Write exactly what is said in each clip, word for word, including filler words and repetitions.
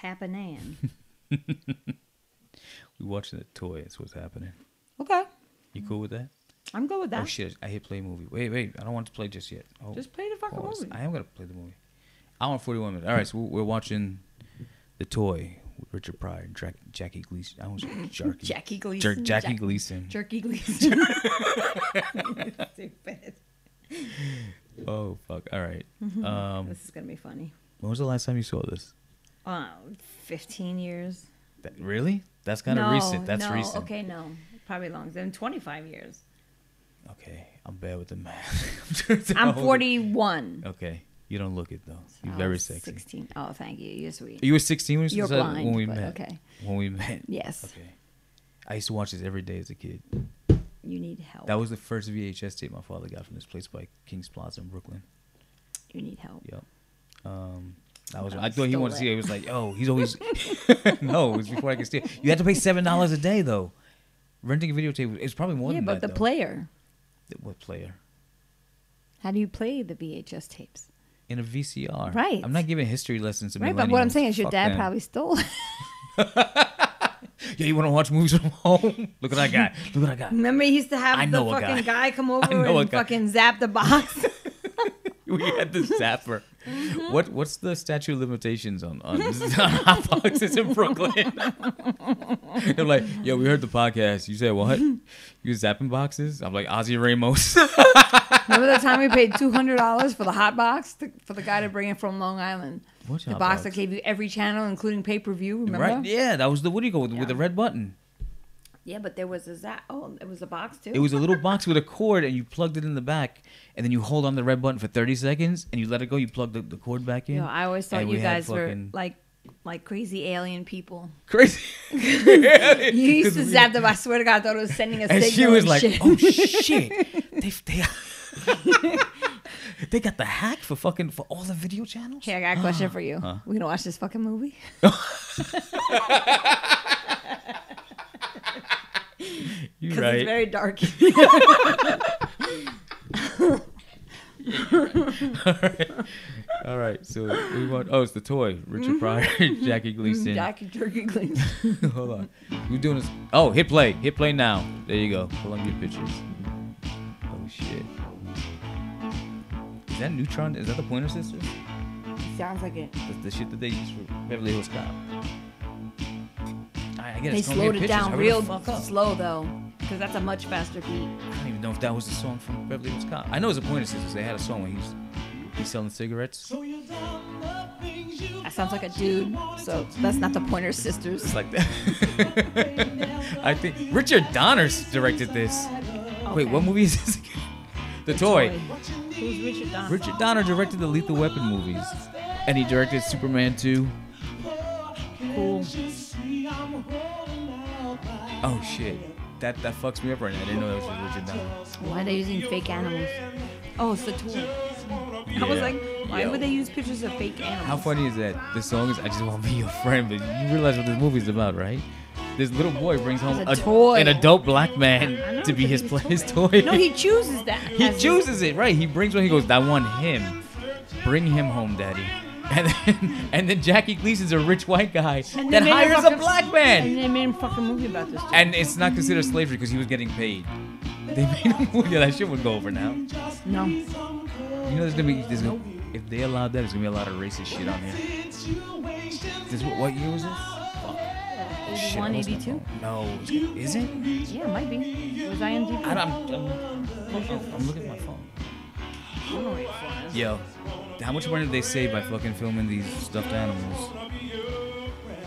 happening? We watching the toy. That's what's happening. Okay. You cool with that? I'm good with that. Oh shit! I hit play movie. Wait, wait! I don't want to play just yet. Oh, just play the fucking movie. I am gonna play the movie. Hour and forty-one minutes. All right, so we're watching The Toy with Richard Pryor and Jack, Jackie Gleason. I almost said Jackie Gleason. Jer- Jackie Jack- Gleason. Jerky Gleason. Stupid. Oh fuck! All right. Um, this is gonna be funny. When was the last time you saw this? Uh, fifteen years. That, really? That's kind of no, recent. That's no, recent. Okay, no, probably longer than twenty-five years. Okay, I'm bad with the math. I'm forty-one. Okay, you don't look it though. So You're very sexy. sixteen. Oh, thank you. You're sweet. You were sixteen when, You're blind, when we but met. Okay. When we met. Yes. Okay. I used to watch this every day as a kid. You need help. That was the first V H S tape my father got from this place by Kings Plaza in Brooklyn. You need help. Yep. Um, I was. I, I thought he wanted it. to see it. He was like, "Oh, he's always." No, it was before I could steal. You had to pay seven dollars a day though. Renting a videotape. It's probably more yeah, than that. Yeah, but the though. player. What player? How do you play the V H S tapes? In a V C R. Right. I'm not giving history lessons to millennials. Right, but what I'm saying is your dad them. probably stole it. Yeah, you want to watch movies from home? Look what I got. Look what I got. Remember he used to have I the fucking guy. guy come over and fucking zap the box? We had the zapper. Mm-hmm. What What's the statute of limitations on, on, on hot boxes in Brooklyn? They're like, yo, we heard the podcast. You said what? You zapping boxes? I'm like, Ozzy Ramos. Remember that time we paid two hundred dollars for the hot box to, for the guy to bring it from Long Island? What the box, box that gave you every channel, including pay-per-view, remember? Right? Yeah, that was the what do you go with, yeah. with the red button. Yeah, but there was a zap. Oh, it was a box too. It was a little box with a cord, and you plugged it in the back, and then you hold on the red button for thirty seconds, and you let it go. You plug the, the cord back in. No, I always thought you we guys fucking... were like, like crazy alien people. Crazy. You used to zap them. I swear to God, I thought it was sending a and signal. And she was and like, shit. "Oh shit, they they, they got the hack for fucking for all the video channels." Hey, I got a question for you. Huh? We gonna watch this fucking movie? You're right. It's very dark. All right. All right. So we want. Oh, it's The Toy. Richard mm-hmm. Pryor, Jackie Gleason. Jackie Jerky Gleason. Hold on. We're doing this. Oh, hit play. Hit play now. There you go. Columbia Pictures. Oh shit. Is that Neutron? Is that the Pointer Sisters? It sounds like it. That's the shit that they use for Beverly Hills Cop. Again, they slowed it down real slow though, because that's a much faster beat. I don't even know if that was the song from Beverly Hills Cop. I know it's a Pointer Sisters. They had a song where he's he's selling cigarettes. So you that sounds like a dude. So that's not the Pointer Sisters. It's like that. I think Richard Donner directed this. Okay. Wait, what movie is this again? The, the Toy. Toy. Who's Richard Donner? Richard Donner directed the Lethal Weapon movies, and he directed Superman two. Cool. Oh shit, that that fucks me up right now. I didn't know that was Richard Donner. Why are they using fake animals? Oh, it's the tool. Yeah. I was like, why Yo. would they use pictures of fake animals? How funny is that? The song is "I Just Want to Be Your Friend," but you realize what this movie's about, right? This little boy brings home a, toy. an adult black man to be his play, his toy. No, he chooses that. He chooses it, right? He brings one. He goes, "I want him. Bring him home, daddy." And then, and then Jackie Gleason's a rich white guy and that hires fucking, a black man. And they made him fucking movie about this. Too. And it's not considered slavery because he was getting paid. They made a movie. Yeah, that shit would go over now. No. You know, there's gonna be there's gonna, if they allowed that, there's gonna be a lot of racist shit on here. This what, what year was this? eighty-one, eighty-two No, is it? Yeah, it might be. Was I M D B? I don't. I'm, I'm, I'm looking at my phone. I don't know what your phone is. Yo. How much money did they save by fucking filming these stuffed animals?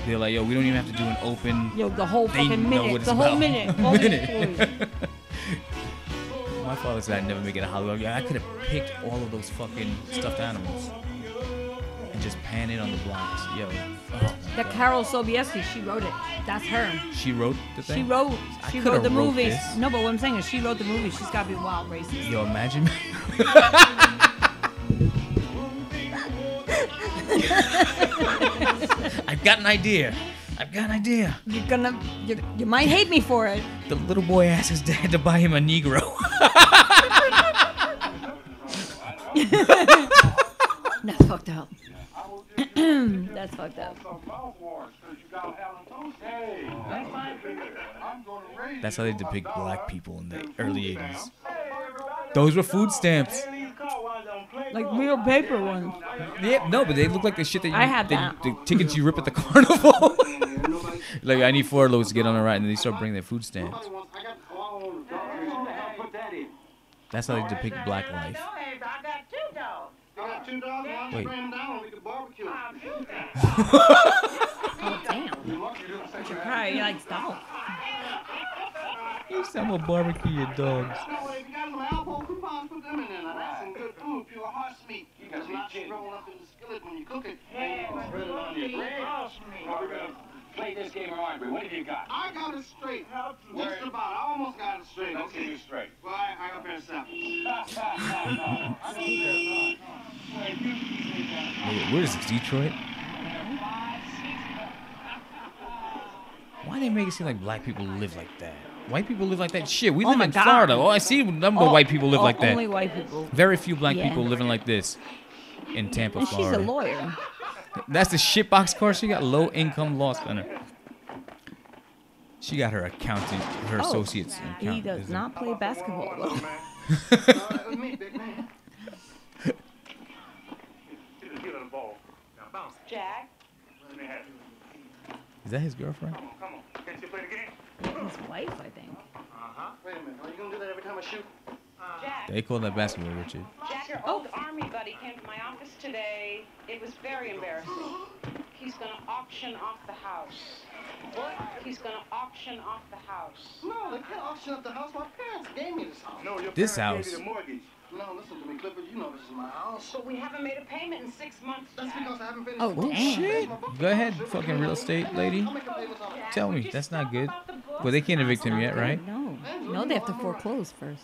They're like, yo, we don't even have to do an open. Yo, the whole fucking minute. Know what it's the whole about. minute. Whole minute. My father said I'd never make it a Hollywood. I could have picked all of those fucking stuffed animals and just pan it on the blocks. Yo. Oh, the Carol Sobieski, she wrote it. That's her. She wrote the thing? She wrote. She wrote the wrote movie. This. No, but what I'm saying is she wrote the movie. She's got to be wild racist. Yo, imagine. I've got an idea. I've got an idea. You're gonna, you, you might hate me for it. The little boy asked his dad to buy him a Negro. That's fucked up. That's fucked fucked up. That's how they depict black people in the early eighties. Those were food stamps. Like real paper ones. Yeah, no, but they look like the shit that you... I have they, that. The tickets you rip at the carnival. Like, I need four loads to get on a ride, and then they start bringing their food stamps. That's how they depict black life. Wait. Oh, damn. You're probably like, dog. You said I'm gonna barbecue your dogs. Play this game hard, but what have you got? I got it straight. Just about. I almost got it straight. Okay, you straight. Well, I, I got better stuff. Where is it? Detroit? Why do they make it seem like black people live like that? White people live like that? Shit, we oh live in God. Florida. Oh, I see a number oh, of white people live oh, like that. Only white people. Very few black yeah. people living like this in Tampa, and Florida. She's a lawyer. That's the shitbox car. She got low income law center. She got her accountant, her oh, associates. He does not play basketball, though. Jack? Is that his girlfriend? Come on, come on. Can't you play the game? His wife, I think. Uh-huh. Wait a minute. Are you going to do that every time I shoot? They call that basketball, Richard. Jack, your old army buddy came to my office today. It was very embarrassing. He's going to auction off the house. What? He's going to auction off the house. No, they can't auction off the house. My parents gave me this house. No, your this parents house. Gave you the mortgage. No, listen to me, Clifford. You know this is my house. But we haven't made a payment in six months. Jack. That's because I haven't finished. Oh, damn. Shit. Go ahead, fucking real estate lady. Tell me, that's not good. Well, they can't evict him yet, right? No. No, they have to foreclose first.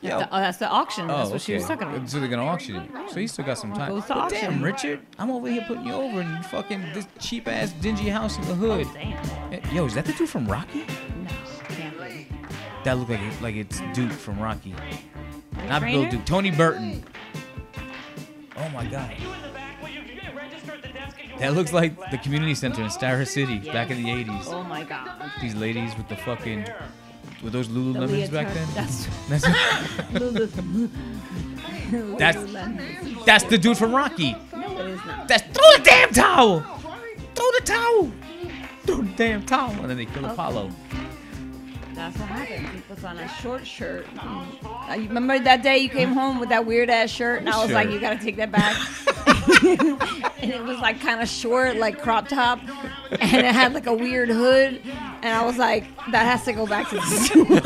Yeah, the, oh, that's the auction. That's oh, what okay. she was talking about. So they're gonna auction it. So you still got some time. But damn, Richard, I'm over here putting you over in fucking this cheap ass dingy house in the hood. Oh, damn. Yo, is that the dude from Rocky? No, damn. That looked like it, like it's Duke from Rocky. Not Bill Duke. Tony Burton. Oh my God. That looks like the community center in Starhurst City back in the eighties. Oh my God. These ladies with the fucking. Were those Lululemons the back then? That's that's, that's that's the dude from Rocky. No, it is not. That's throw the damn towel. Throw the towel. Throw the damn towel, and then they kill okay. Apollo. That's what happened. He puts on a short shirt. I remember that day you came home with that weird ass shirt, and I was sure. like, you gotta take that back. And it was like kind of short, like crop top, and it had like a weird hood. And I was like, that has to go back to the store.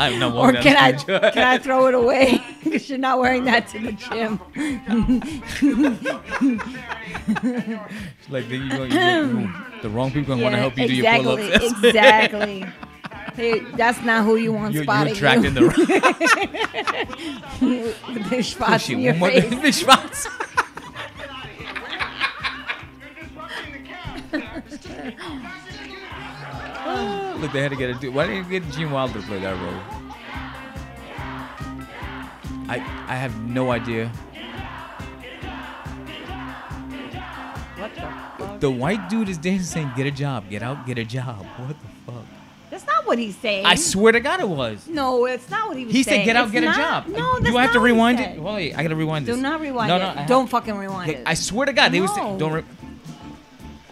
I'm not or can I can I throw it away? Because you're not wearing that to the gym. Like then you go, you go, the wrong people yeah, want to help you exactly, do your pull-ups. Exactly. Hey, that's not who you want you're, spotting. You're attracting you. The wrong. Big spots in your face. Big spots. Look, they had to get a dude. Why didn't you get Gene Wilder to play that role? I I have no idea. What the fuck? The white dude is dancing saying, get a job, get out, get a job. What the fuck? That's not what he's saying. I swear to God it was. No, it's not what he was he saying. He said, get out, it's get not, a job. No, that's do I have not to rewind it? Well, wait, I gotta rewind this. Do not rewind no, it. No, don't fucking rewind like, it. I swear to God, they no. was saying, don't re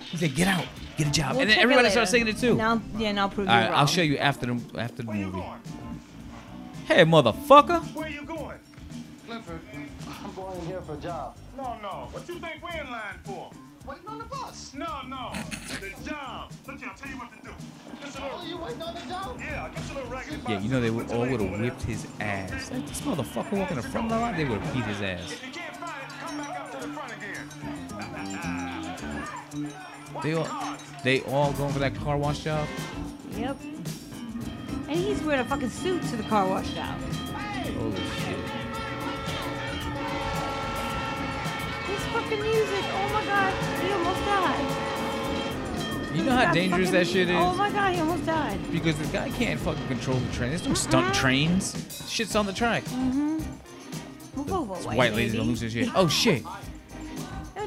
he said, get out. Get a job. We'll and then everybody started singing it too. Now, yeah, now prove you right, wrong. I'll show you after the, after the Where movie. Hey, motherfucker. Where you going? Clifford, I'm going in here for a job. No, no. What you think we're in line for? Waiting on the bus. No, no. The job. Look, I'll tell you what to do. Little, oh, you waiting on the job? Yeah, get your little raggedy box. Yeah, you know they would all would have whipped his ass. Like, this motherfucker walking in the front line, they would have beat his ass. If you can't find it, come back up to the front again. They all, they all going for that car wash job? Yep. And he's wearing a fucking suit to the car wash job. Holy shit. This fucking music, oh my God, he almost died. You know how dangerous that shit is? Oh my God, he almost died. Because the guy can't fucking control the train. There's no stunt trains. Shit's on the track. Mm-hmm. We'll go over, white lady. This white lady's gonna lose her shit. Oh shit.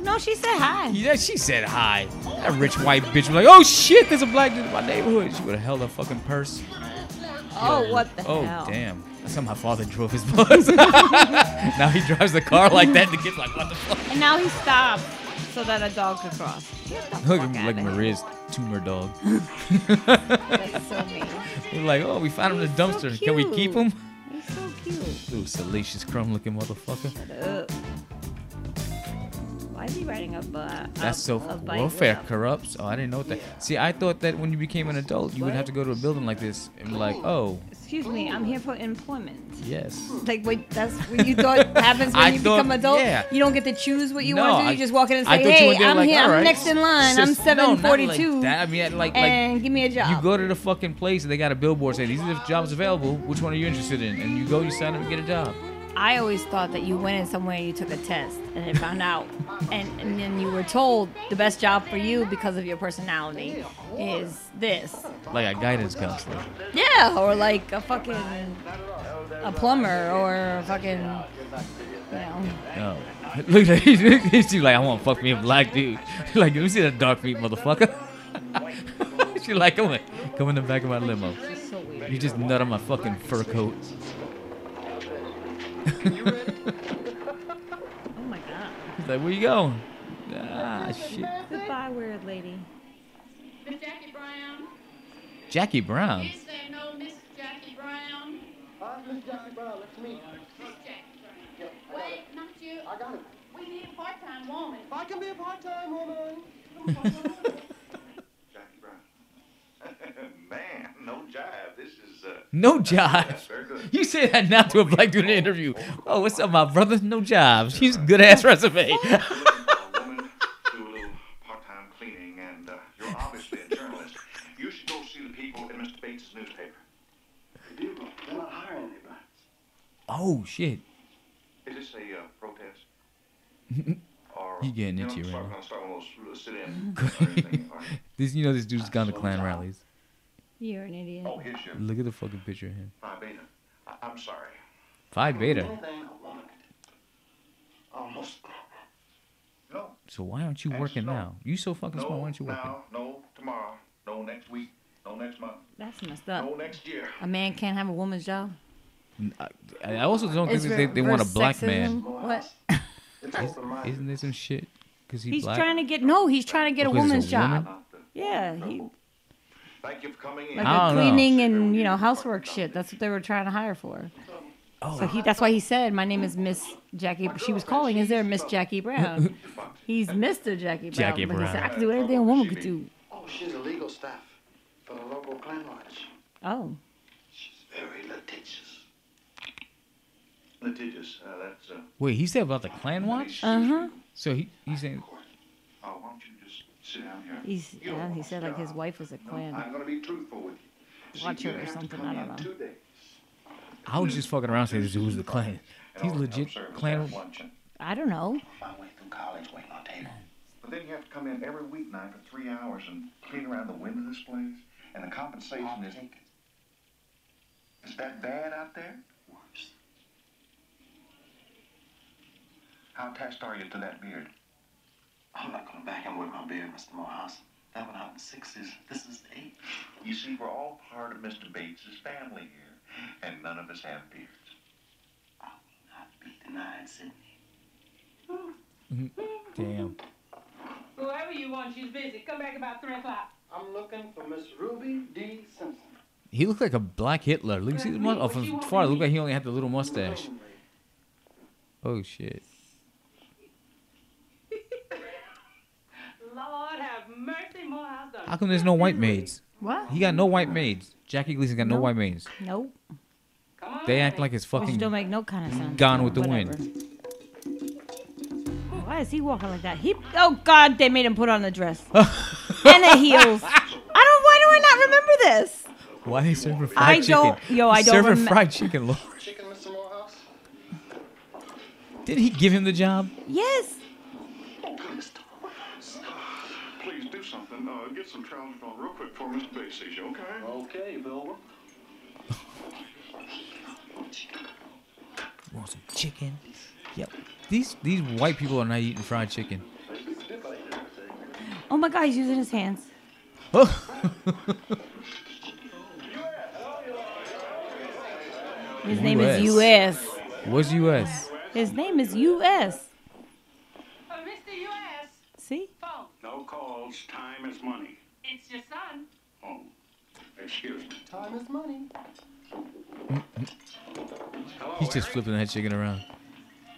No, she said hi. Yeah, she said hi. That rich white bitch was like, oh shit, there's a black dude in my neighborhood. She would have held her fucking purse. Oh, what the oh, hell? Oh, damn. That's how my father drove his bus. Now he drives the car like that, and the kid's like, what the fuck? And now he stops so that a dog could cross. Look at him like Maria's tumor dog. That's so mean. They're like, oh, we found him in the dumpster. So can we keep him? He's so cute. Ooh, salacious, crumb-looking motherfucker. Shut up. Why is he riding up a That's so warfare corrupts. Oh, I didn't know that. Yeah. See, I thought that when you became an adult, you what? would have to go to a building like this and be like, oh. Excuse me, I'm here for employment. Yes. Like, wait, that's what you thought happens when I you thought, become adult? Yeah. You don't get to choose what you no, want to do. You I, just walk in and say, hey, I'm like, here. Right. I'm next in line. Just, I'm seven forty-two. No, like I mean, like, and like, give me a job. You go to the fucking place and they got a billboard saying, these are the jobs available. Which one are you interested in? And you go, you sign up and get a job. I always thought that you went in somewhere and you took a test and it found out. And, and then you were told the best job for you because of your personality is this. Like a guidance counselor. Yeah, or like a fucking a plumber or a fucking, you know. Oh. Look at that. He's like, I want to fuck me a black dude. Like, let me see that dark meat motherfucker. She's like, come on. Come in the back of my limo. So weird. You just nut on my fucking fur coat. Oh my god. He's like, where you going? Ah, shit. Goodbye, weird lady. Miss Jackie Brown. Jackie Brown? Please say no, Miss Jackie Brown. Hi, Miss Jackie Brown. Let's meet. Miss Jackie Brown. Wait, not you. I got it. We need a part-time woman. I can be a part-time woman. Jackie Brown. Man, no jive. This is... Uh, no jive? You say that now to a black dude in an interview. Oh, what's up, my brother? No jobs. He's a good-ass resume. Woman, do a little part-time cleaning, and you're obviously a journalist. You should go see the people in Mister Bates' newspaper. They do, but they're not hiring anybody. Oh, shit. Is this a uh, protest? Or, you getting itchy right now. I'm going to start one of those sit-in. You know this dude's gone to Klan rallies. You're an idiot. Oh, here's your... Look at the fucking picture of him. Phi Beta. I I'm sorry. Phi Beta. Almost. No. So why aren't you working no. now? You so fucking no, smart. Why aren't you working? No, no, tomorrow. No, next week. No, next month. That's messed up. No, next year. A man can't have a woman's job. I, I also don't it's think they, they want a black sexism. man. What? Isn't, isn't there some shit? Because he he's black? trying to get no. He's trying to get because a woman's a job. Woman? Yeah. He. Thank you for coming in. Like I the cleaning know. and, you know, housework shit. That's what they were trying to hire for. Oh. So he, that's why he said, my name is Miss Jackie. She was calling, is there Miss Jackie Brown? He's Mister Jackie Brown. Jackie Brown. He said, I could do anything a woman could do. Oh, she's a legal staff for the local clan lodge. Oh. She's very litigious. Litigious. Uh, that's, uh, Wait, he said about the clan watch? Uh-huh. So he, he's saying... Oh, why don't you just... Sit down here. He's, yeah, he said like his wife was a Klan. No, I'm gonna be truthful with you. Watcher or something, I don't know. I was just fucking around saying this dude was the Klan. He's legit Klan. I don't know. My way through college waiting on table. But then you have to come in every weeknight for three hours and clean around the wind of this place, and the compensation is. Is that bad out there? Worse. How attached are you to that beard? I'm not going back and with my beard, Mister Morehouse. That went out in sixes. This is eight. You see, we're all part of Mister Bates' family here, and none of us have beards. I will not be denied, Sydney. Damn. Whoever you want, she's busy. Come back about three o'clock. I'm looking for Miss Ruby D. Simpson. He looked like a black Hitler. Look, see the must- oh, from far, it looked like he only had the little mustache. Oh, shit. How come there's no white maids? What? He got no white maids. Jackie Gleason got no, no white maids. Nope. They act like it's fucking don't make no kind of sense. Gone with the Whatever. Wind. Why is he walking like that? He oh god, they made him put on the dress and the heels. I don't. Why do I not remember this? Why they serving fried I chicken? I don't. Yo, I don't remember. fried chicken, Lord. Chicken, Mister Morehouse. Did he give him the job? Yes. Something. Uh, get some trousers on real quick for Mister Bates, okay? Okay, Bill. Want some chicken? Yep. These these white people are not eating fried chicken. Oh my God, he's using his hands. Oh. His name is U S. What's U S? His name is U S. Oh, Mister U S. See? Phone. No calls. Time is money. It's your son. Oh, excuse me. Time is money. Hello, he's just Harry? Flipping that chicken around.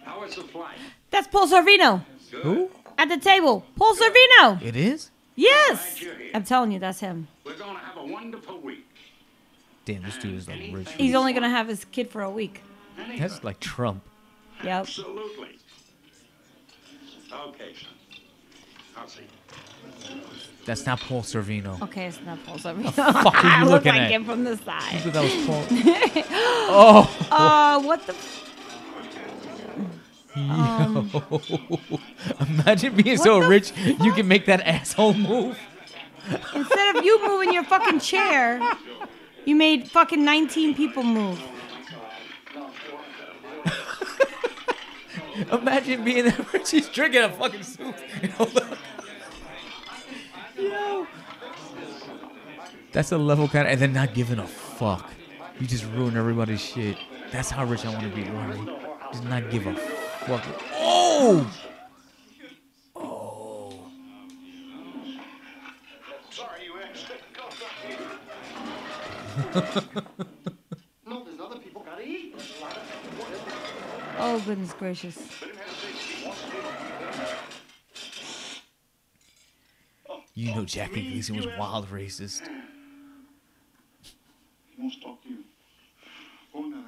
How is the flight? That's Paul Sorvino. Good. Who? At the table. Paul Good. Sorvino. It is? Yes. I'm telling you, that's him. We're going to have a wonderful week. Damn, this dude is like rich. He's only going to have his kid for a week. That's like Trump. Yep. Absolutely. Okay, son. I'll see you. That's not Paul Sorvino. Okay, it's not Paul Sorvino. The fuck are you looking look like at? Him from the side. You thought that was Paul. Oh. Uh, what the... Um, Yo. Imagine being so rich fuck? You can make that asshole move. Instead of you moving your fucking chair, you made fucking nineteen people move. Imagine being that rich. He's drinking a fucking soup. Yo. That's a level kind of, and then not giving a fuck. You just ruin everybody's shit. That's how rich I want to be, Ronnie. Just not give a fuck. Oh! Oh. Sorry, you asked. No, there's other people gotta eat. Oh, goodness gracious. You know Jackie Gleason was wild racist. He wants to talk to you. Go on down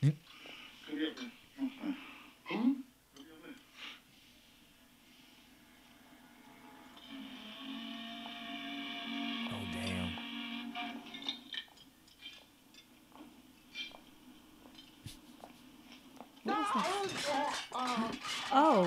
there. Come get me. Hmm? Oh, damn. What is that? Oh.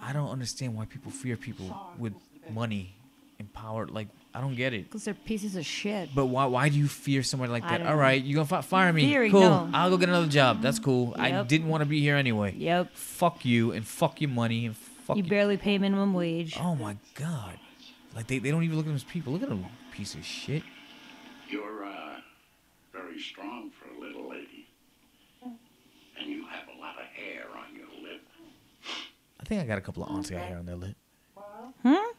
I don't understand why people fear people with money and power. Like, I don't get it. Because they're pieces of shit. But why Why do you fear somebody like that? All right, you're going to fire me. Theory, cool. No. I'll go get another job. That's cool. Yep. I didn't want to be here anyway. Yep. Fuck you and fuck your money and fuck you. You barely pay minimum wage. Oh, my God. Like, they, they don't even look at them as people. Look at them, piece of shit. You're uh, very strong for a little lady. And you have a lot of hair on your lip. I think I got a couple of aunts that got hair on their lip. Hmm?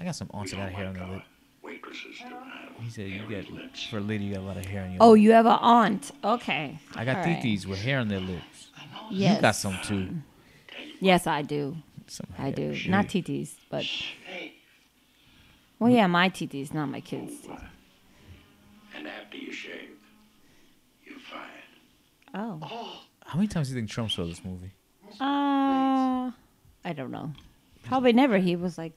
I got some aunts that got hair on their lip. He said, you got, for a lady, you got a lot of hair on your oh, lip. Oh, you have an aunt. Okay. I got titis with hair on their lips. Yes. You got some, too. Yes, I do. Some I do. Shit. Not titis, but... Well, yeah, my titis, not my kids. And after you shave, you're fine. Oh. How many times do you think Trump saw this movie? Uh... I don't know. Probably never. He was like,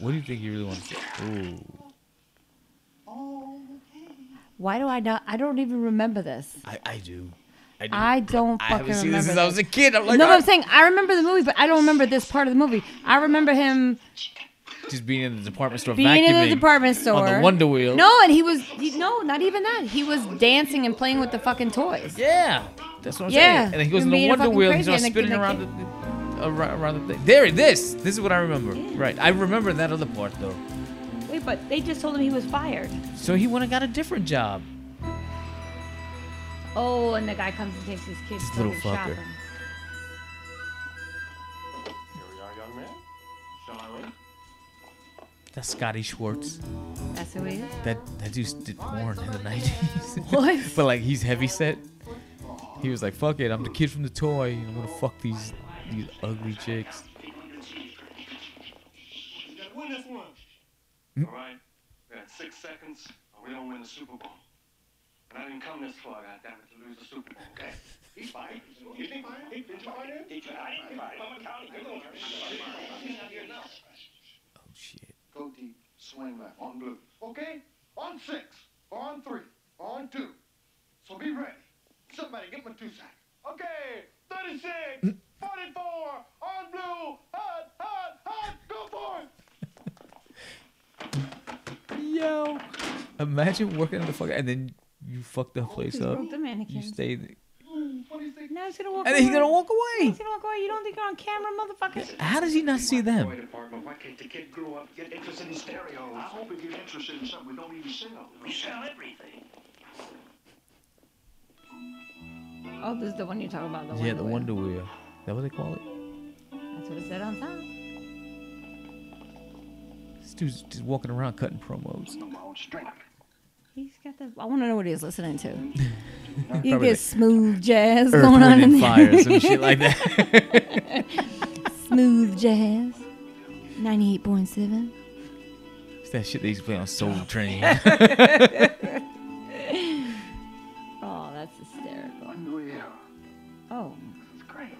"What do you think you really want to say?" Ooh. Why do I not? I don't even remember this. I, I do. I, do. I don't fucking I haven't seen remember this since this. I was a kid. I'm like, no, oh. I'm saying I remember the movie, but I don't remember this part of the movie. I remember him. Just being in the department store, being vacuuming in the department store on the Wonder Wheel. No, and he was he, no, not even that. He was dancing and playing with the fucking toys. Yeah, that's what I'm yeah. saying. And then he goes in the Wonder Wheel. He's all spinning the, around, the, the, around, around the thing. There, this, this is what I remember. Yeah. Right, I remember that other part though. Wait, but they just told him he was fired. So he went and got a different job. Oh, and the guy comes and takes his kids to the shopping. Here we are, young man. Shall I wait? That's Scotty Schwartz. That's who he is? That, that dude did porn in the nineties. What? But, like, he's heavyset. He was like, fuck it, I'm the kid from the toy. I'm gonna fuck these, these ugly chicks. We got one last one. Mm-hmm. All right, we got six seconds, or we don't win the Super Bowl. And I didn't come this far, goddammit, to lose the Super Bowl, okay? He's fired. You think fired? Did you fire him? Did you fire him? He's not here now. Oh, shit. Go deep, swing left, on blue. Okay? On six, on three, on two. So be ready. Somebody get my two sack. Okay, thirty-six, forty-four, on blue, hot, hot, hot, Joe. Imagine working on the fucking and then you fuck the place up. The mannequins. You stay. There. Now he's gonna walk. And then he's gonna walk away. He's gonna walk away. You don't think you're on camera, motherfucker? How does he not see them? Why can't the kid grow up, get interested in stereo? I hope he gets interested in something we don't even sell. We sell everything. Oh, this is the one you're talking about. The yeah, Wonder the Wheel. Wonder Wheel. Is that what they call it? That's what it said on top. This dude's just walking around cutting promos. He's got the. I want to know what he's listening to. You get smooth jazz Earth, going on in there. Earth, Wind and Fire, some shit like that. Smooth jazz, ninety-eight point seven. It's that shit they used to play on Soul Train. Oh, that's hysterical. Oh, that's great.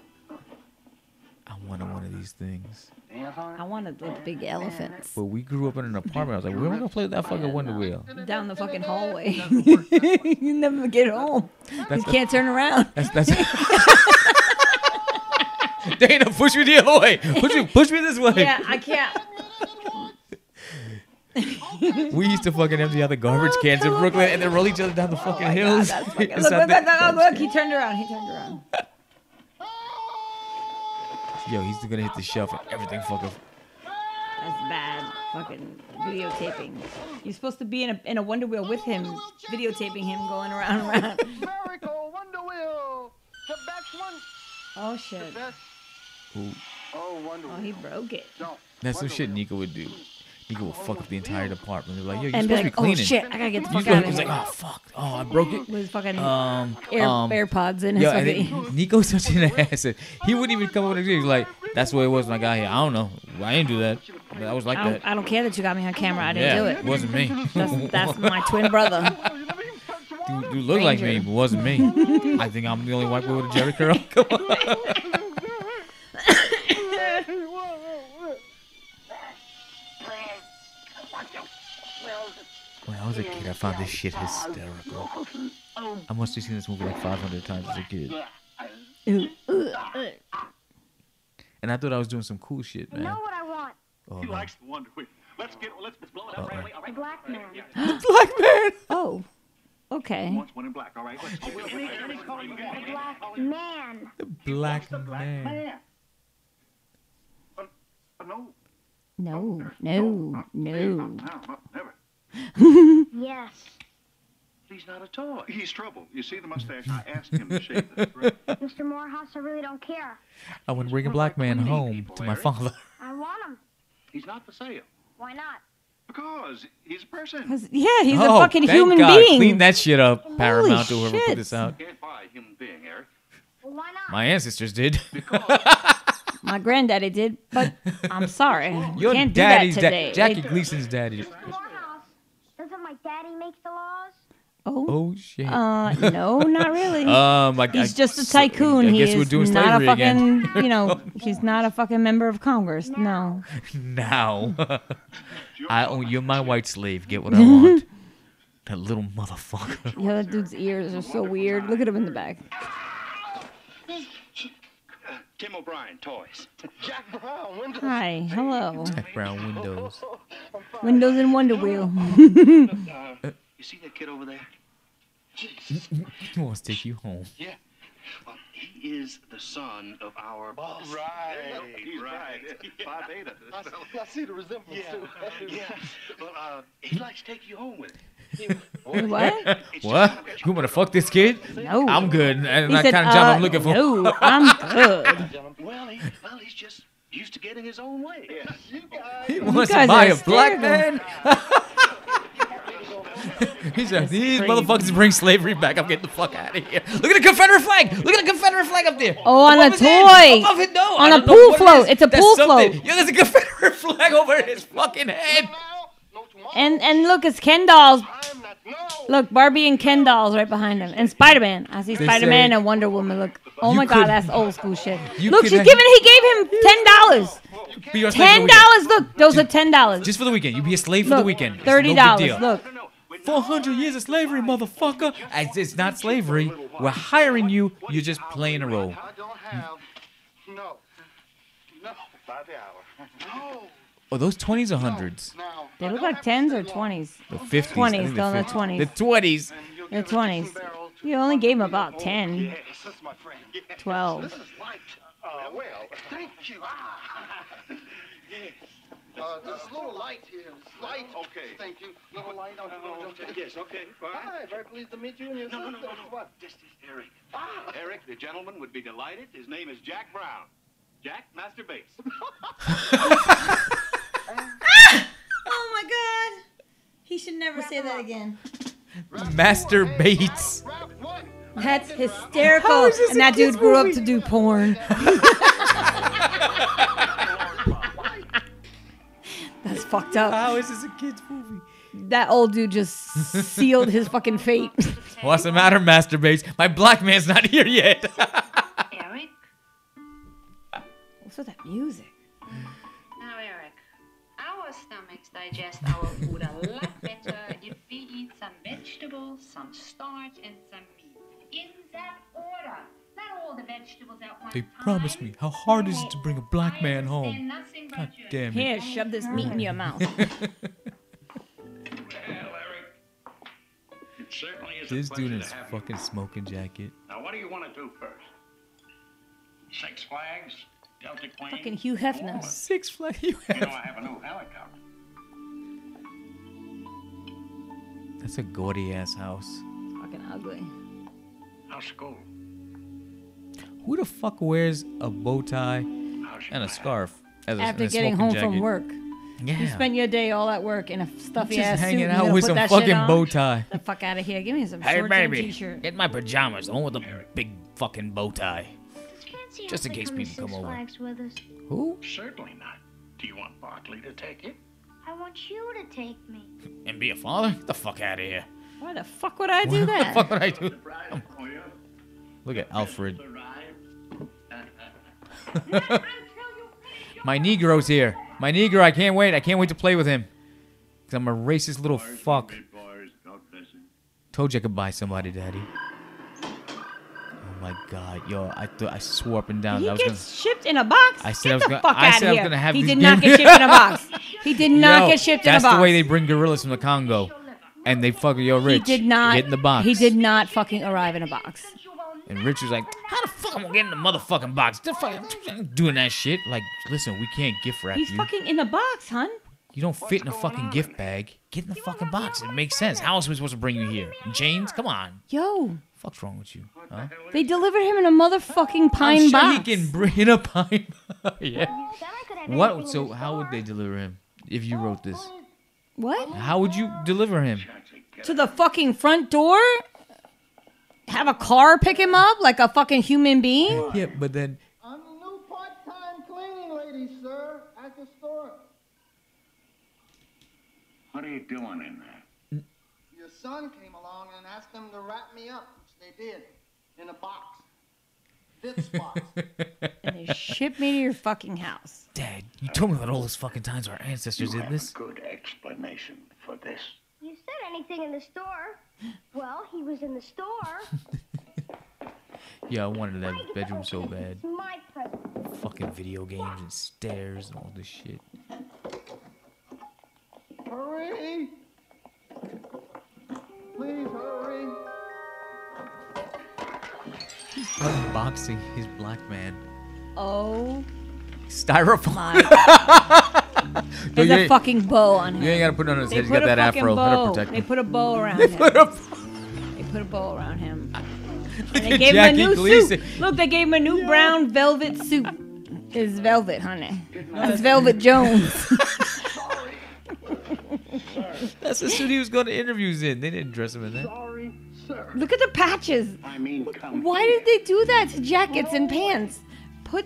I wanted one of these things. I wanted the big elephants. But we grew up in an apartment. I was like, we're not going to play with that fucking Wonder Wheel. Down the fucking hallway. You never get home. That's, you can't turn around. That's, that's Dana, push me the other way. Push me, push me this way. Yeah, I can't. We used to fucking empty out the garbage oh, cans in Brooklyn and then roll each other down the fucking oh hills. God, that's fucking, look, look, look, look, look. He turned around. He turned around. Yo, he's gonna hit the shelf and everything fucking. That's bad fucking videotaping. You're supposed to be in a in a Wonder Wheel with him, videotaping him going around and around. Miracle Wonder Wheel, the best one. Oh shit. Ooh. Oh, Wonder Wheel. Oh, he broke it. That's some shit Nico would do. Nico would fuck up the entire department. They're like, yo, you're and supposed like, to be cleaning. Oh shit, I gotta get the fuck out of here. He's like, oh fuck, oh I broke it. With fucking um, air, um, AirPods in his yo, fucking. Nico's such an ass. He wouldn't even come up with it. He's like, that's the way it was when I got here. I don't know. I didn't do that. But I was like I that. I don't care that you got me on camera. I didn't yeah, do it. It wasn't me. That's, that's my twin brother. Dude, dude looked like me, but it wasn't me. I think I'm the only white boy with a jerry curl. Come on. When I was a kid, I found this shit hysterical. I must have seen this movie like five hundred times as a kid. And I thought I was doing some cool shit, man. You know what I want. Oh, he likes the Wonder Woman. Let's get, let's blow it up right away. The black man. The black man. Oh, okay. He wants one in black, all right? The black man. The black man. No. No, no, no. Never. Yes. He's not a toy. He's trouble. You see the mustache? I asked him to shave it. Mister Morehouse, I really don't care. I wouldn't bring a black man home to my father. I want him. He's not for sale. Why not? Because he's a person. Yeah, he's oh, a fucking human God. being. Clean that shit up, Paramount, or whoever put this out. You can't buy a human being, Eric. Well, why not? My ancestors did. Because. My granddaddy did, but I'm sorry. Your can't daddy's do that today. Da Jackie it, Gleason's daddy. Doesn't my daddy make the laws? Oh, oh shit. Uh, no, not really. um, I, he's just a tycoon. I guess he we're doing not a fucking, again. you know, he's not a fucking member of Congress. No. Now, I own you're my white slave. Get what I want. That little motherfucker. Yeah, that dude's ears are so weird. Look at him in the back. Tim O'Brien toys. Jack Brown windows. Hi, hello. Jack Brown windows. Windows and Wonder Wheel. You see that kid over there? He wants to take you home. Yeah. Well, he is the son of our boss. All right. He's right. Phi Beta. I see the resemblance yeah. too. Yeah. Well, uh, he'd like to take you home with him. What? What? You want to fuck this kid? No. I'm good. That's not the kind of job uh, I'm looking for. No, I'm good. Well, he, well, he's just used to getting his own way. Yeah. You guys, he wants you guys to buy a black man. He's like, these crazy. motherfuckers bring slavery back. I'm getting the fuck out of here. Look at the Confederate flag. Look at the Confederate flag up there. Oh, on above a toy. Above it, no. On a pool float. It it's a That's pool something. float. Yeah, there's a Confederate flag over his fucking head. And and look, it's Ken dolls. Not, no. Look, Barbie and Ken dolls right behind him, and Spider-Man. I see Spider-Man and Wonder Woman. Look, oh my God, could, that's old school shit. Look, she's giving. He gave him ten dollars. Ten dollars. Look, those Dude, are ten dollars. Just for the weekend. You be a slave look, for the weekend. It's Thirty dollars. No look. Four hundred years of slavery, motherfucker. It's, it's not slavery. We're hiring you. You're just playing a role. I don't have. No. No. By the hour. No. Oh, those twenties or hundreds? No, they look like tens or twenties. The fifties. Twenties, the twenties. The twenties. The twenties. You only gave him about ten. Yes, that's my friend. Yes. Twelve. This is light. Uh, well, thank you. Ah. Yes. Uh, there's a little light here. Light. Okay. Thank you. Little light on the road. Yes, okay. Bye. Hi, very pleased to meet you and your no, sister. No, no, no, what? This is Eric. Ah. Eric, the gentleman would be delighted. His name is Jack Brown. Jack masturbates. Ah! Oh, my God. He should never say that again. Masturbates. That's hysterical. And that dude grew movie? up to do porn. That's fucked up. How is this a kid's movie? That old dude just sealed his fucking fate. What's the matter, masturbates? My black man's not here yet. Eric? What's with that music? Now, Eric, our stomachs digest our food a lot better if we eat some vegetables, some starch, and some meat. In that order. Not all the vegetables at once. They promised me. How hard is it to bring a black man home? God damn it. Here, shove this meat in your mouth. This dude in his fucking smoking jacket. Now, what do you want to do first? Six Flags? Delta Queen? Fucking Hugh Hefner. Six Flags? Hugh Hefner. You know, I have a new helicopter. That's a gaudy ass house. It's fucking ugly. How's school? Who the fuck wears a bow tie and a scarf as a, after and a getting home jacket? From work? Yeah. You spend your day all at work in a stuffy just ass hanging suit. Hanging out with some fucking bow tie. Get the fuck out of here! Give me some hey, shorts baby. and t-shirt. Get my pajamas, the one with the big fucking bow tie, just in case people come over. Who? Certainly not. Do you want Barkley to take you? I want you to take me. And be a father? Get the fuck out of here! Why the fuck would I do Why that? What the fuck would I do? Come on. Look at Alfred. My Negro's here. My Negro, I can't wait. I can't wait to play with him. Because I'm a racist little fuck. Told you I could buy somebody, Daddy. Oh, my God. Yo, I th I swore up and down. He I was gets gonna... shipped in a box? I said get I was the gonna... fuck I out said of I was here. Gonna have he did not get shipped in a box. He did not yo, get shipped in a box. That's the way they bring gorillas from the Congo. And they fucking, yo, Rich, he did not, get in the box. He did not fucking arrive in a box. And Richard's like, how the fuck am I gonna get in the motherfucking box? The fuck, I'm doing that shit. Like, listen, we can't gift wrap you. He's fucking in the box, hun. You don't fit in a fucking gift bag. Get in the fucking box. It makes sense. How else are we supposed to bring you here? James, come on. Yo. The fuck's wrong with you? Huh? They delivered him in a motherfucking pine box. I'm sure he can bring in a pine box. Yeah. What? So how would they deliver him if you wrote this? What? How would you deliver him? To the fucking front door? Have a car pick him up like a fucking human being? Yeah, but then... I'm the new part-time cleaning lady, sir, at the store. What are you doing in there? Your son came along and asked them to wrap me up, which they did, in a box. This box. And they shipped me to your fucking house. Dad, you told me about all those fucking times our ancestors you did this. You have a good explanation for this. You said anything in the store. Well, he was in the store. Yeah, I wanted that bedroom so bad. My fucking video games and stairs and all this shit. Hurry! Please hurry! He's unboxing his black man. Oh. Styrofoam. There's a fucking bow on him. You ain't gotta put it on his head. He's got that afro. Better protect him. They put a bow around him. They put a They put a bow around him. And they gave him a new suit. Look, they gave him a new brown velvet suit. It's velvet, honey. That's Velvet Jones. Sorry. That's the suit he was going to interviews in. They didn't dress him in that. Sorry, sir. Look at the patches. I mean, why did they do that to jackets and pants? Put.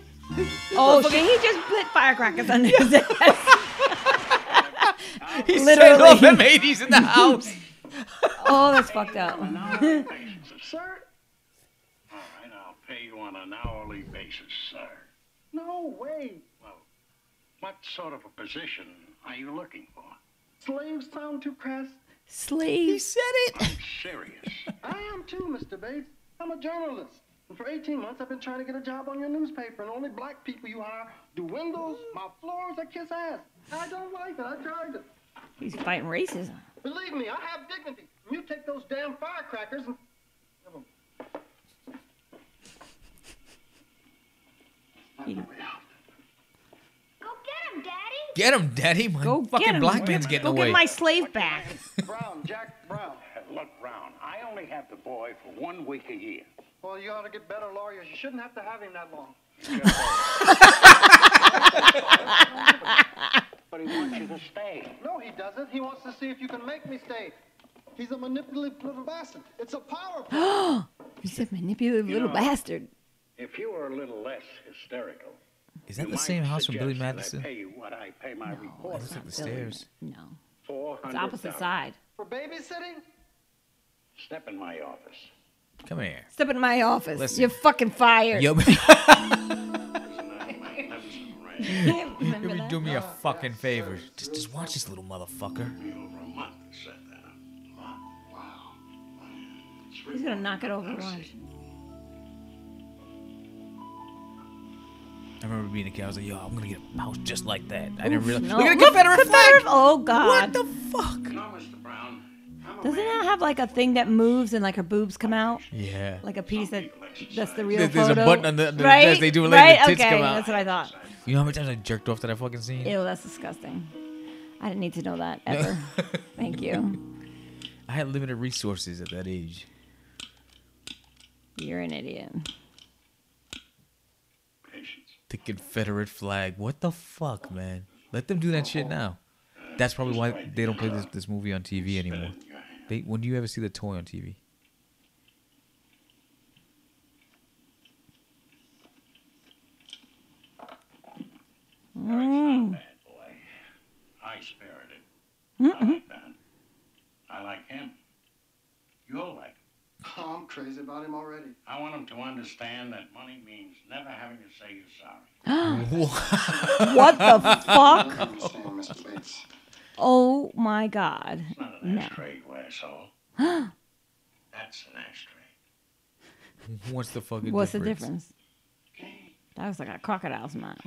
Oh, okay. He just lit firecrackers under his ass. He set off M eighties in the house. Oh, that's fucked up. Sir? All right, I'll pay you on an hourly basis, sir. No way. Well, what sort of a position are you looking for? Slaves sound too crass. Slaves? He said it. I'm serious. I am too, Mister Bates. I'm a journalist. For eighteen months, I've been trying to get a job on your newspaper, and only black people you hire do windows, my floors, I kiss ass. I don't like it. I tried it. He's fighting racism. Believe me, I have dignity. You take those damn firecrackers and... Never mind. Go get him, Daddy. Get him, Daddy. My Go fucking get him. black man's getting Go away. Go get my slave back. Brown, Jack Brown. Look, Brown, I only have the boy for one week a year. Well, you ought to get better lawyers. You shouldn't have to have him that long. But he wants you to stay. No, he doesn't. He wants to see if you can make me stay. He's a manipulative little bastard. It's a power play. He's a manipulative you little know, bastard. If you were a little less hysterical. Is that the same house from Billy Madison? I pay you what I pay my no, reporter. It's not the stairs. No. It's opposite side. For babysitting? Step in my office. Come here. Step in my office. Listen. You're fucking fired. Yo, do me a fucking favor. Just, just watch this little motherfucker. He's gonna knock it over lunch. I remember being a kid. I was like, "Yo, I'm gonna get a house just like that." I Oof, didn't realize. No. Look at a Confederate flag. Oh God! What the fuck? No, Mister Brown. Doesn't it have like a thing that moves and like her boobs come out? Yeah. Like a piece that that's the real There's photo. There's a button on the, the right? They do it later. Right? The tits okay, come out. That's what I thought. You know how many times I jerked off to that fucking scene? Ew, that's disgusting. I didn't need to know that ever. Thank you. I had limited resources at that age. You're an idiot. The Confederate flag. What the fuck, man? Let them do that shit now. That's probably why they don't play this, this movie on T V anymore. They, when do you ever see the toy on T V? Mm. High spirited. I like that. I like him. You'll like him. Oh, I'm crazy about him already. I want him to understand that money means never having to say you're sorry. What the fuck? I don't understand, Mister Bates. Oh my God. It's not an no. ashtray, you asshole. That's an ashtray. What's the fucking What's difference? What's the difference? That was like a crocodile smile.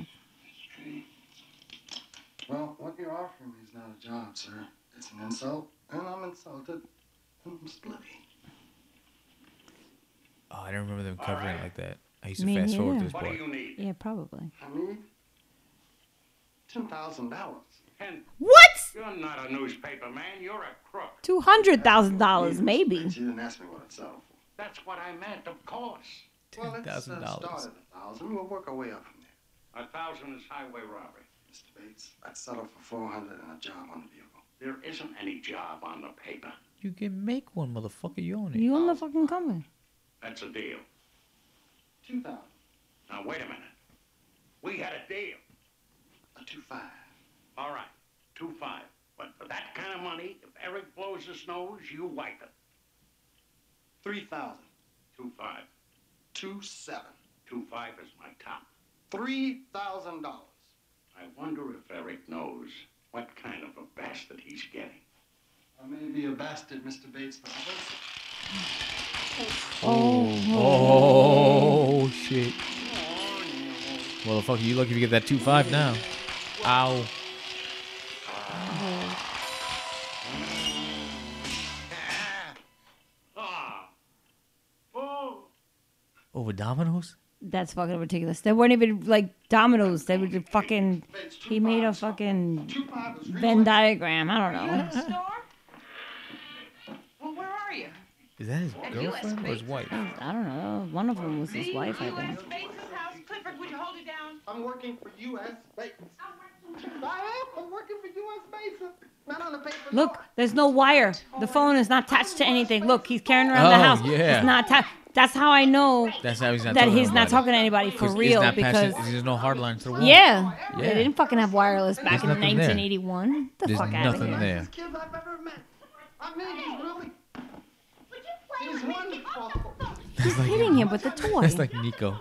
Well, what you're offering me is not a job, sir. It's an insult, and I'm insulted. I'm splitting. Oh, I don't remember them covering right. it like that. I used to Me fast neither. forward this part. What do you need? Yeah, probably. I need ten thousand dollars. What? You're not a newspaper man. You're a crook. Two hundred thousand dollars, maybe. You didn't ask me what it's all for. That's what I meant, of course. Ten well, thousand uh, dollars. Start at a thousand. We'll work our way up from there. A thousand is highway robbery. Mister Bates, I'd settle for four hundred and a job on the vehicle. There isn't any job on the paper. You can make one, motherfucker. You own it. You own the fucking company. That's a deal. Two thousand. Now wait a minute. We had a deal. A two five. All right, two five. But for that kind of money, if Eric blows his nose, you wipe it. Three thousand. Two five. Two seven. Two five is my top. Three thousand dollars. I wonder if Eric knows what kind of a bastard he's getting. I may be a bastard, Mister Bates, but I don't. Oh, oh, oh shit. Well, the fuck, you lucky if you get that two five now. Ow. Over dominoes? That's fucking ridiculous. They weren't even like dominoes. They were just fucking. He made a fucking Venn diagram. I don't know. Well, where are you? Is that his girlfriend or his wife? I don't know. One of them was his wife, I think. U S Bates's house. Clifford, would you hold it down? I'm working for U S Bates. I'm working for... I am. I'm working for U S Bates. Not on the paper. Look, there's no wire. The phone is not attached to anything. Look, he's carrying around oh, the house. Yeah. It's not attached. That's how I know That's how he's not that he's not talking to anybody for real. Not because there's no hard line to the wall. Yeah. yeah. They didn't fucking have wireless back there's in nineteen eighty-one. There. The there's fuck nothing out of here. There. Kids I've ever met. I mean, he's really... He's wonderful. He's like, hitting him with the toy. That's like Nico.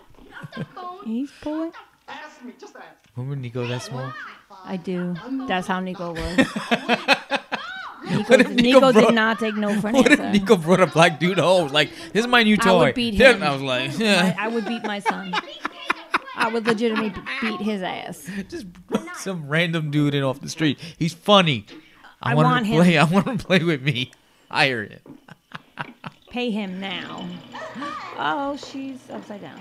He's pulling. Ask me, just ask. Remember Nico that small? I do. That's how Nico was. Nico, Nico, Nico brought, did not take no for an answer. What if Nico brought a black dude home? Like, this is my new toy. I would beat him. I was like, yeah. I, I would beat my son. I would legitimately beat his ass. Just some random dude in off the street. He's funny. I, I want, want him to play. I want him to play with me. Hire him. Pay him now. Oh, she's upside down.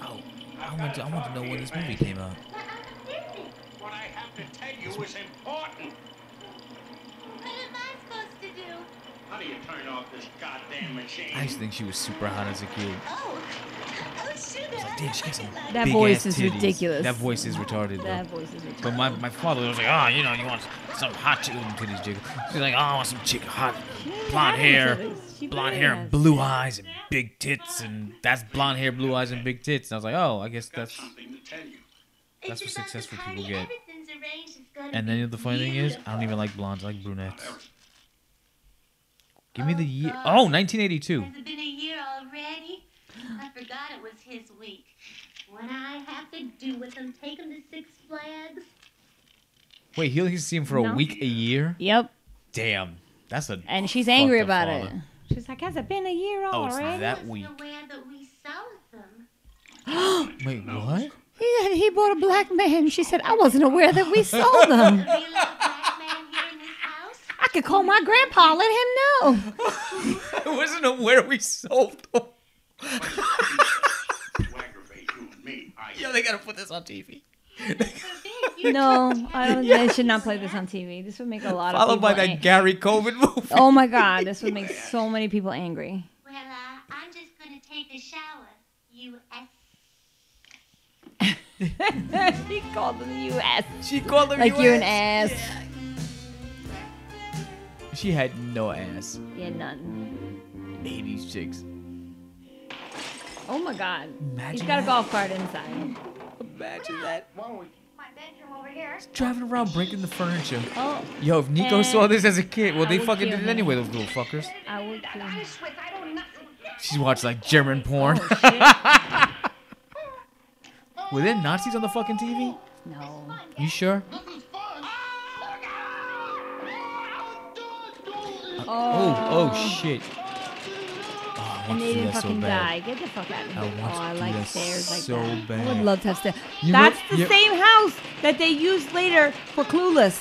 Oh, I want to, I want to know when this movie came out. What I have to tell you is important. What am I supposed to do? How do you turn off this goddamn machine? I used to think she was super hot as a kid. Oh, oh shoot! I was like, damn, she got some big ass titties. That voice is ridiculous. That voice is retarded. That though. voice is retarded. But my, my father was like, oh, you know, you want some hot chick titties, jiggle. She's like, oh, I want some chick hot, blonde hair, blonde hair and blue eyes and big tits, and that's blonde hair, blue eyes, and big tits. And I was like, oh, I guess that's that's what successful people get. And then the funny thing is, I don't even like blondes. I like brunettes. Give me the year. Oh, nineteen eighty-two. Has it been a year already? I forgot it was his week. What I have to do with him, take him to Six Flags. Wait, he'll see him for no. a week, a year? Yep. Damn. That's a. And she's angry about it. She's like, has it been a year oh, already? Oh, it's that week. Wait, what? He, he bought a black man. She said, I wasn't aware that we sold them. I could call my grandpa, let him know. I wasn't aware we sold them. Yo, they gotta put this on T V. No, I don't, yes. They should not play this on T V. This would make a lot Followed of people Followed by that ang- Gary Coleman movie. Oh my God, this would make so many people angry. Well, uh, I'm just gonna take a shower, U S She called them U S She called them like U S Like you're an ass. Yeah. She had no ass. Yeah, none. eighties chicks. Oh my God. Imagine He's got that. a golf cart inside. Imagine that. My bedroom over here. He's driving around breaking the furniture. Oh. Yo, if Nico and saw this as a kid, well, I they fucking did it anyway, those little fuckers. I would kill him. She's watching like German porn. Oh, shit. Were there Nazis on the fucking T V? No. You sure? Oh, oh shit. Oh, I want and to do that so bad. Die. Get the fuck out of here. I want oh, I like stairs like so that. Bad. I would love to have stairs. You That's know, the yeah. same house that they used later for Clueless.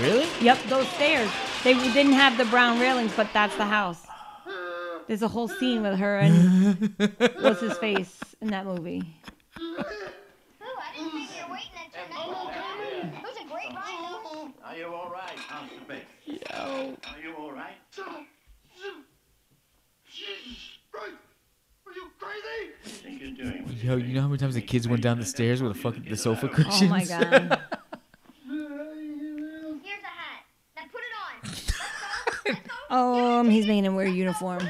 Really? Yep, those stairs. They didn't have the brown railings, but that's the house. There's a whole scene with her and what's his face in that movie. Ooh, I didn't think you were waiting at your night. It was a great ride. Are you all right, Mister Bates? Yo. Are you all right? Jesus Christ. Are you crazy? What do you think you're doing? What Yo, you know how many times the kids went down the stairs with the fucking the sofa cushions? Oh, my God. Here's a hat. Now put it on. Let's go. Let's go. Um, he's making him wear a uniform.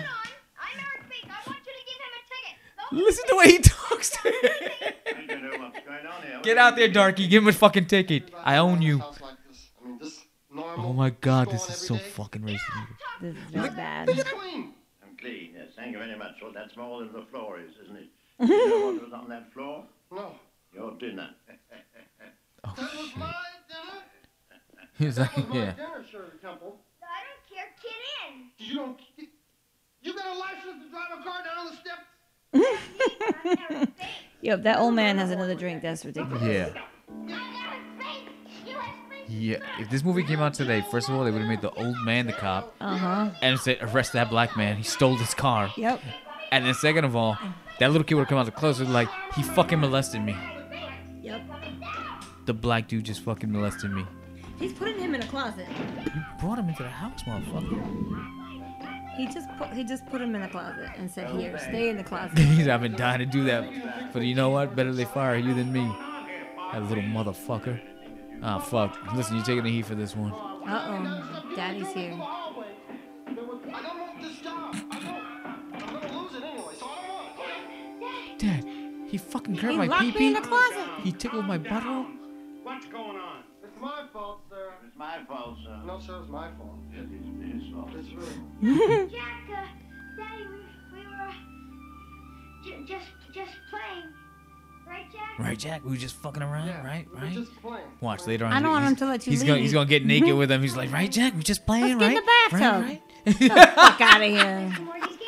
Listen to the way he talks to it. Get out there, Darky. Give him a fucking ticket. I own you. Oh my God, this is so fucking racist. This is so bad. I'm clean, yes. Thank you very much. Well, that's more than the floor is, isn't it? You know what was on that floor? No. Your dinner. Oh, shit. That was my dinner? He's like, yeah. That was my dinner, Shirley Temple. I don't care. Get in. You don't... You got a license to drive a car down the steps? Yo, that old man has another drink. That's ridiculous. Yeah. Yeah. If this movie came out today, first of all, they would have made the old man the cop. Uh huh. And said, arrest that black man. He stole his car. Yep. And then second of all, that little kid would have come out the closet like, he fucking molested me. Yep. The black dude just fucking molested me. He's putting him in a closet. You brought him into the house, motherfucker. He just put he just put him in the closet and said, "Here, stay in the closet." He's I've been dying to do that, but you know what? Better they fire you than me. That little motherfucker. Ah, oh, fuck. Listen, you're taking the heat for this one. Uh oh, Daddy's here. Dad, he fucking grabbed my pee pee. He tickled my butthole. What's going on? It's my fault, sir. It's my fault, sir. No, sir, it's my fault. It is his fault. It's real. Jack, uh, Daddy, we, we were j- just just playing. Right, Jack? Right, Jack? We were just fucking around, yeah, right? We were right? just playing. Watch, later on. I don't want him to let you he's leave. Gonna, he's going to get naked with him. He's like, right, Jack? We're just playing, Let's right? Let's get in the bathtub. Right, right? Get the fuck out of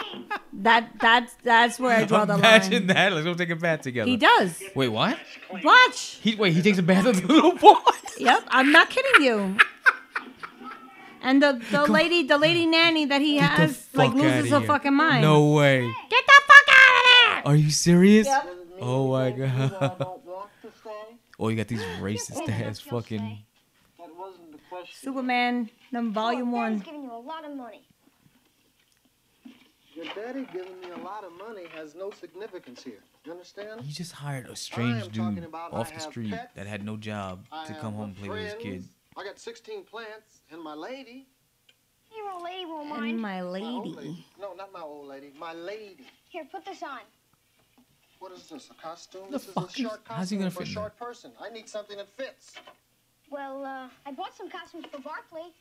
here. That, that's, that's where I draw the Imagine line. Imagine that. Let's go take a bath together. He does. Wait, what? Watch. He, wait, he takes a bath with the little boy? Yep, I'm not kidding you. And the, the lady the lady nanny that he Get has like loses her fucking mind. No way. Get the fuck out of there! Are you serious? Yep. Oh my god. Oh, you got these racist ass fucking. That wasn't the question. Superman, number volume well, one. Daddy's giving you a lot of money. Your daddy giving me a lot of money has no significance here. You understand? He just hired a strange dude off the street pets, that had no job I to come home and play friends. with his kid. I got sixteen plants and my lady. Your old lady won't mind. And my lady. My old lady. No, not my old lady. My lady. Here, put this on. What is this? A costume? The this fuck is a short costume. How's he gonna fit for a short person. I need something that fits. Well, uh, I bought some costumes for Barkley.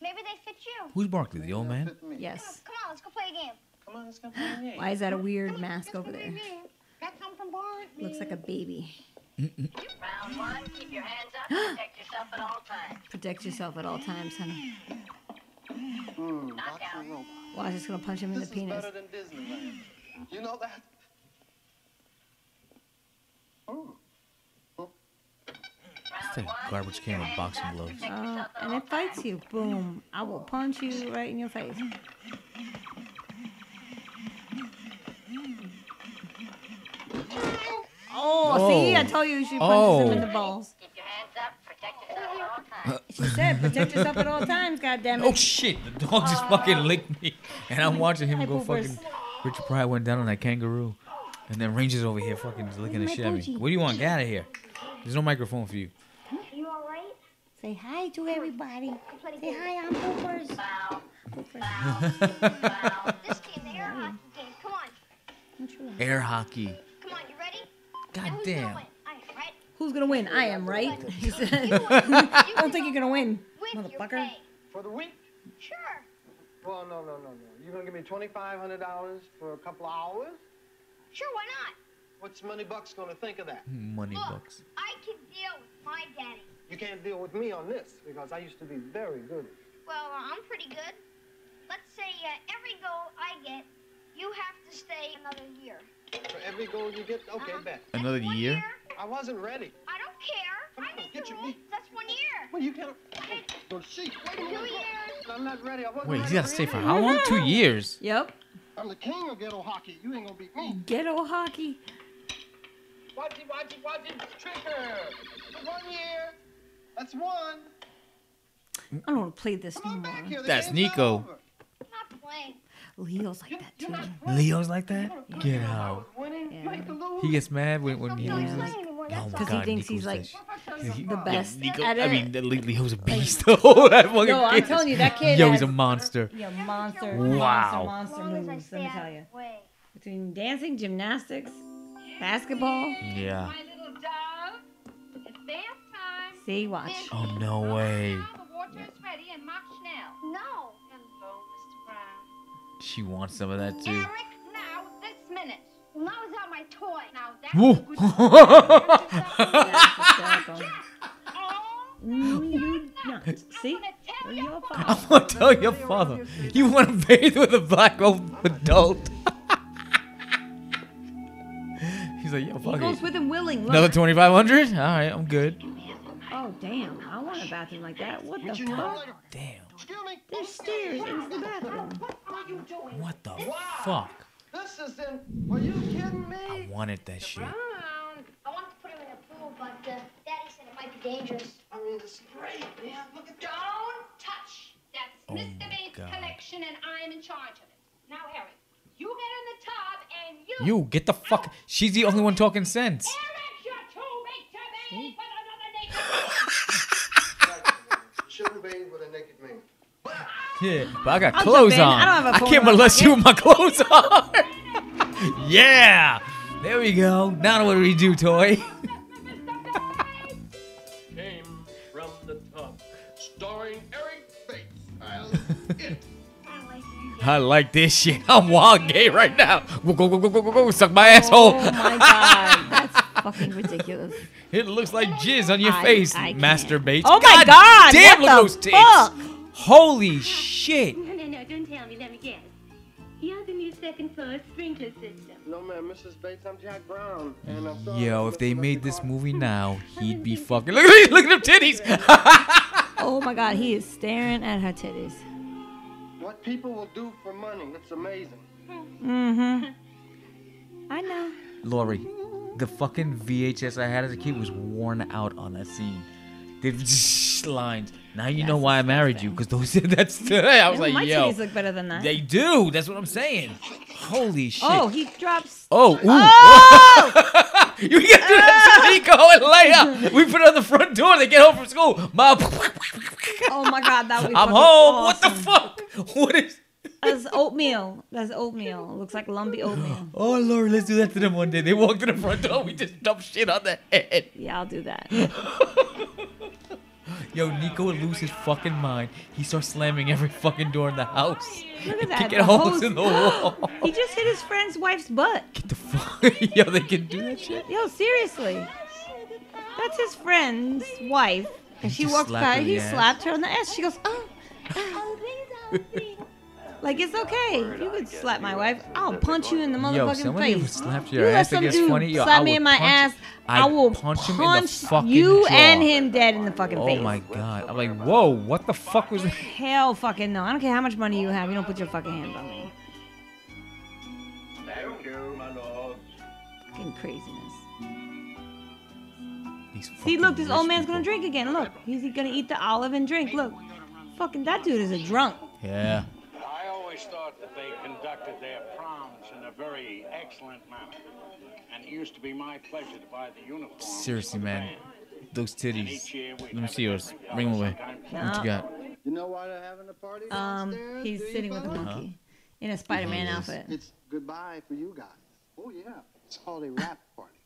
Maybe they fit you. Who's Barkley? The old man? Yes. Come on, come on, let's go play a game. Come on, let's go play a game. Why is that a weird come mask on, over there? That come from Barkley. Looks like a baby. Mm-mm. Round one, keep your hands up, protect yourself at all times. Protect yourself at all times, honey. Mm, well, I'm just gonna punch him this in the penis. Better than Disneyland. You know that? Oh. Oh. It's like a garbage can with boxing gloves. Uh, and it bites you. Boom. I will punch you right in your face. Oh, oh, see, I told you you should punch oh. him in the balls. Keep your hands up, protect yourself at all times. She said, protect yourself at all times, goddammit. Oh, shit, the dog just uh, fucking licked me. And I'm watching him go boobers. fucking... Richard Pryor went down on that kangaroo. And then Ranger's over here fucking licking the shit at me. What do you want? Get out of here. There's no microphone for you. Are you all right? Say hi to everybody. Say hi, I'm Boopers. Bow. Boopers. Bow. This game, the air hockey game. Come on. Air hockey. Come on, you ready? God damn. Who's gonna win? I am, right? I don't think you're gonna win, motherfucker. For the win? Sure. Well, no, no, no, no. You're gonna give me twenty-five hundred dollars for a couple of hours? Sure, why not? What's Money Bucks gonna think of that? Money Look, Bucks. I can deal with my daddy. You can't deal with me on this because I used to be very good. Well, uh, I'm pretty good. Let's say uh, every goal I get, you have to stay another year. For every goal you get, okay, uh-huh. bet. Another year? year? I wasn't ready. I don't care. Come I make the rules. That's one year. Well, you can't. Okay. Well, she, Two years. I'm not ready. I wasn't Wait, ready you gotta stay for how long? Two years. Yep. I'm the king of ghetto hockey. You ain't gonna beat me. Ghetto hockey. Watch it, watch it, watch it. Trigger. One year. That's one. I don't want to play this Come anymore. Here, That's Nico. Over. I'm not playing. Leo's like that too. Leo's like that? Get out. Yeah. He gets mad when, when he loses. Yeah. Oh because he thinks Nico's he's like he, the best yeah, Nico, at it. I mean, Leo's a beast. Like, oh, that fucking no, I'm kid. telling you, that kid. Yo, he's a monster. Yeah, monster. Wow. Monster, monster moves, let me tell you. Between dancing, gymnastics, basketball. Yeah. My little dove, it's bath time. See, watch. Oh, no way. The water is ready and Mark Schnell. No. She wants some of that too. Eric, now this minute. Well, that was out my toy. Now that's Whoa. a good toy. No, you not. See? I'm gonna tell your father. You want to bathe with a black old adult? He's like, yo, fuck it. He goes with him willing. Look. Another twenty-five hundred? All right, I'm good. Oh damn! I want a bathroom like that. What the fuck? Damn. There's stairs in the bathroom. What are you doing? What the wow. fuck? This is in. Are you kidding me? I wanted that the shit. Brown. I wanted to put him in a pool, but uh, Daddy said it might be dangerous. I mean, this is great, man. Look at that. Don't touch. That's oh Mister Bates' collection, and I'm in charge of it. Now, Harry, you get in the tub and you. You get the fuck. Out. She's the only one talking sense. Eric, you're too big to bathe with another naked man. Shouldn't bathe with a naked man. Yeah, but I got I'm clothes on. I, don't have a I can't molest you with my clothes on. Yeah, there we go. Now what do we do, Toy? Came from the top, starring Eric Bates. I like this shit. I'm wild gay right now. Go go go go go go go. Suck my asshole. Oh my god, that's fucking ridiculous. It looks like jizz on your I, face, I masturbates. Oh my God! God damn, look at those tits! Holy shit! No, no, no! Don't tell me. Let me guess. You're the new second floor sprinkler system. No, ma'am, Missus Bates, I'm Jack Brown. And I'm sorry. Yo, if they made this movie now, he'd be fucking. Look at look at them titties! Oh my God, he is staring at her titties. What people will do for money—it's amazing. Mm-hmm. I know. Lori, the fucking V H S I had as a kid was worn out on that scene. The lines. Now you that's know why I married thing. you, because those. That's today. I was like, my yo. My titties look better than that. They do. That's what I'm saying. Holy shit. Oh, he drops. Oh. Ooh. Oh! You get to that and Leia. We put it on the front door. They get home from school. Mom. Oh my God, that was. I'm home. Awesome. What the fuck? What is? That's oatmeal. That's oatmeal. It looks like lumpy oatmeal. Oh, Lord, let's do that to them one day. They walk to the front door. We just dump shit on their head. Yeah, I'll do that. Yo, Nico would lose his fucking mind. He starts slamming every fucking door in the house. Look at that. Get holes in the wall. He just hit his friend's wife's butt. Get the fuck. Yo, they can do that shit. Yo, seriously. That's his friend's wife. And she walks by. He slapped her on the ass. She goes, oh. Like, it's okay. You would slap my wife. I'll punch you in the motherfucking face. Yo, would slap your you ass let some dude yo, slap me in my ass. I will punch, punch, punch you jaw. and him dead in the fucking oh face. Oh, my God. I'm like, whoa, what the fuck was that? Hell fucking no. I don't care how much money you have. You don't put your fucking hands on me. Thank you, my lord. Fucking craziness. Fucking See, look, this old man's people. gonna drink again. Look, he's gonna eat the olive and drink. Look, fucking that dude is a drunk. Yeah. I always thought that they conducted their proms in a very excellent manner, and it used to be my pleasure to buy the uniform. Seriously, man, those titties. Let me see yours. Bring them away. No. What you got? You know why they're having a party? Um, he's sitting with a monkey uh-huh. in a Spider-Man outfit. It's goodbye for you guys. Oh yeah, it's holiday wrap party.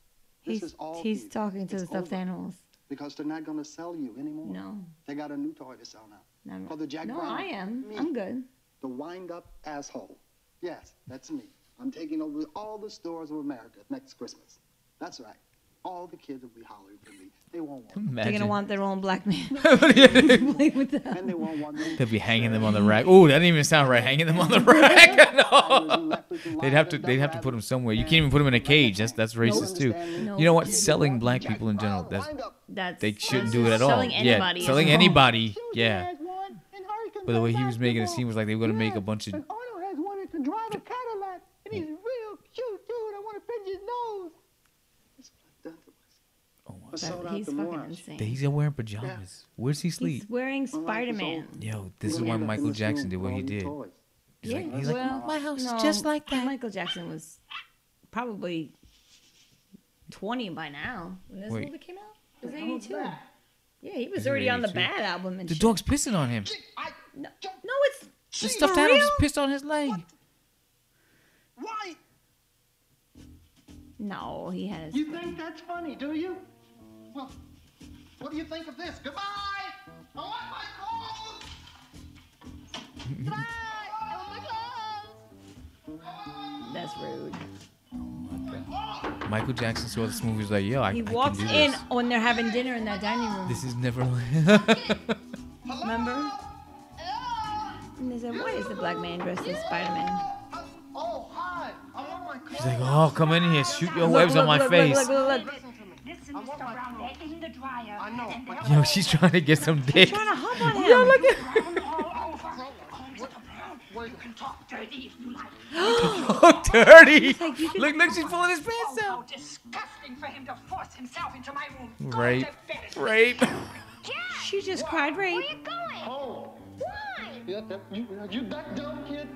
This he's is all he's people. talking to it's the stuffed animals because they're not going to sell you anymore. No, they got a new toy to sell now. No, the Jack no Brown. I am. Me. I'm good. The wind-up asshole. Yes, that's me. I'm taking over all the stores of America next Christmas. That's right. All the kids will be hollering for me. They won't want them. They're going to want their own black man. And they won't want them. They'll be hanging them on the rack. Oh, that didn't even sound right. Hanging them on the rack. No. They'd have to They'd have to put them somewhere. You can't even put them in a cage. That's that's racist, too. You know what? Selling black people in general, that's, that's they shouldn't do it at all. Selling anybody. Yeah, selling anybody. Yeah. But the way he was making it seem was like they were gonna yeah, make a bunch of. An owner has wanted to drive a Cadillac, and he's real cute, dude. I want to pinch his nose. Oh my God! But he's fucking insane. He's wearing pajamas. Yeah. Where's he sleep? He's wearing Spider-Man. Yo, this is why Michael Jackson did what he did. He's yeah, like, he's well, like, my house is no, just like that. Michael Jackson was probably twenty by now when this Wait. movie came out. It was eighty-two. Yeah, he was already on the Bad album and shit. The dog's pissing on him. No, no, it's the stuffed animal just pissed on his leg. What? Why? No, he has. You think that's funny, do you? Well, what do you think of this? Goodbye. I want my clothes. Goodbye. I want my clothes. That's rude. Oh my God. Michael Jackson saw this movie. He was like, yo, I, he I can do this. He walks in when they're having dinner in that dining room. This is Neverland. Remember? And they said, why is the black man dressed as Spider-Man? She's like, oh, come in here, shoot your look, webs look, on my look, face. Look, look, look, look. Yo, she's trying to get some dick. She's trying to hug on him. Yo, look at oh, dirty. Look, look, she's pulling his pants out. Rape. Rape. She just what? cried rape. Where are you going? Oh. Yeah, that, you, you back down, kid.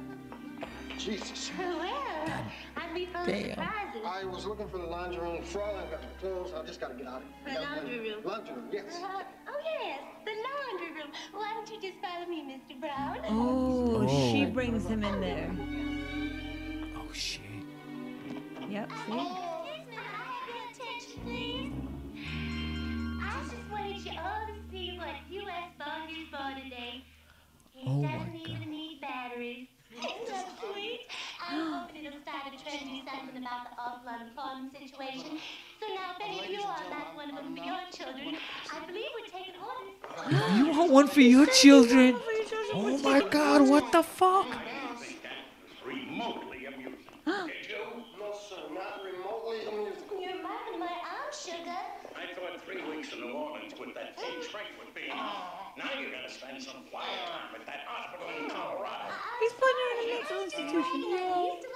Jesus. Well, I'd be full of surprises. I was looking for the laundry room. Fräulein got my clothes. I just got to get out of here. The laundry room. Laundry room, yes. Uh, oh, yes, the laundry room. Why don't you just follow me, Mister Brown? Oh, oh she brings him in there. Oh, shit. Yep, see? Oh, excuse me, can I have your attention, please? I just wanted you all to see what you asked Bobby for today. Oh my God. Doesn't even need batteries. Isn't that sweet? I'm hoping it'll start a trendy Sunday talking about the Upland Farm situation. So now if any of you all like one of them for your children, I believe we're taking orders. You want one for your children? Oh my God, what the fuck? Remotely amusing. No, sir, not remotely amusing. You're mocking my arm, sugar. I thought three weeks in New Orleans with that team shrink would be enough. Now you're going to spend some quiet time at that hospital in Colorado. He's putting her in a mental institution.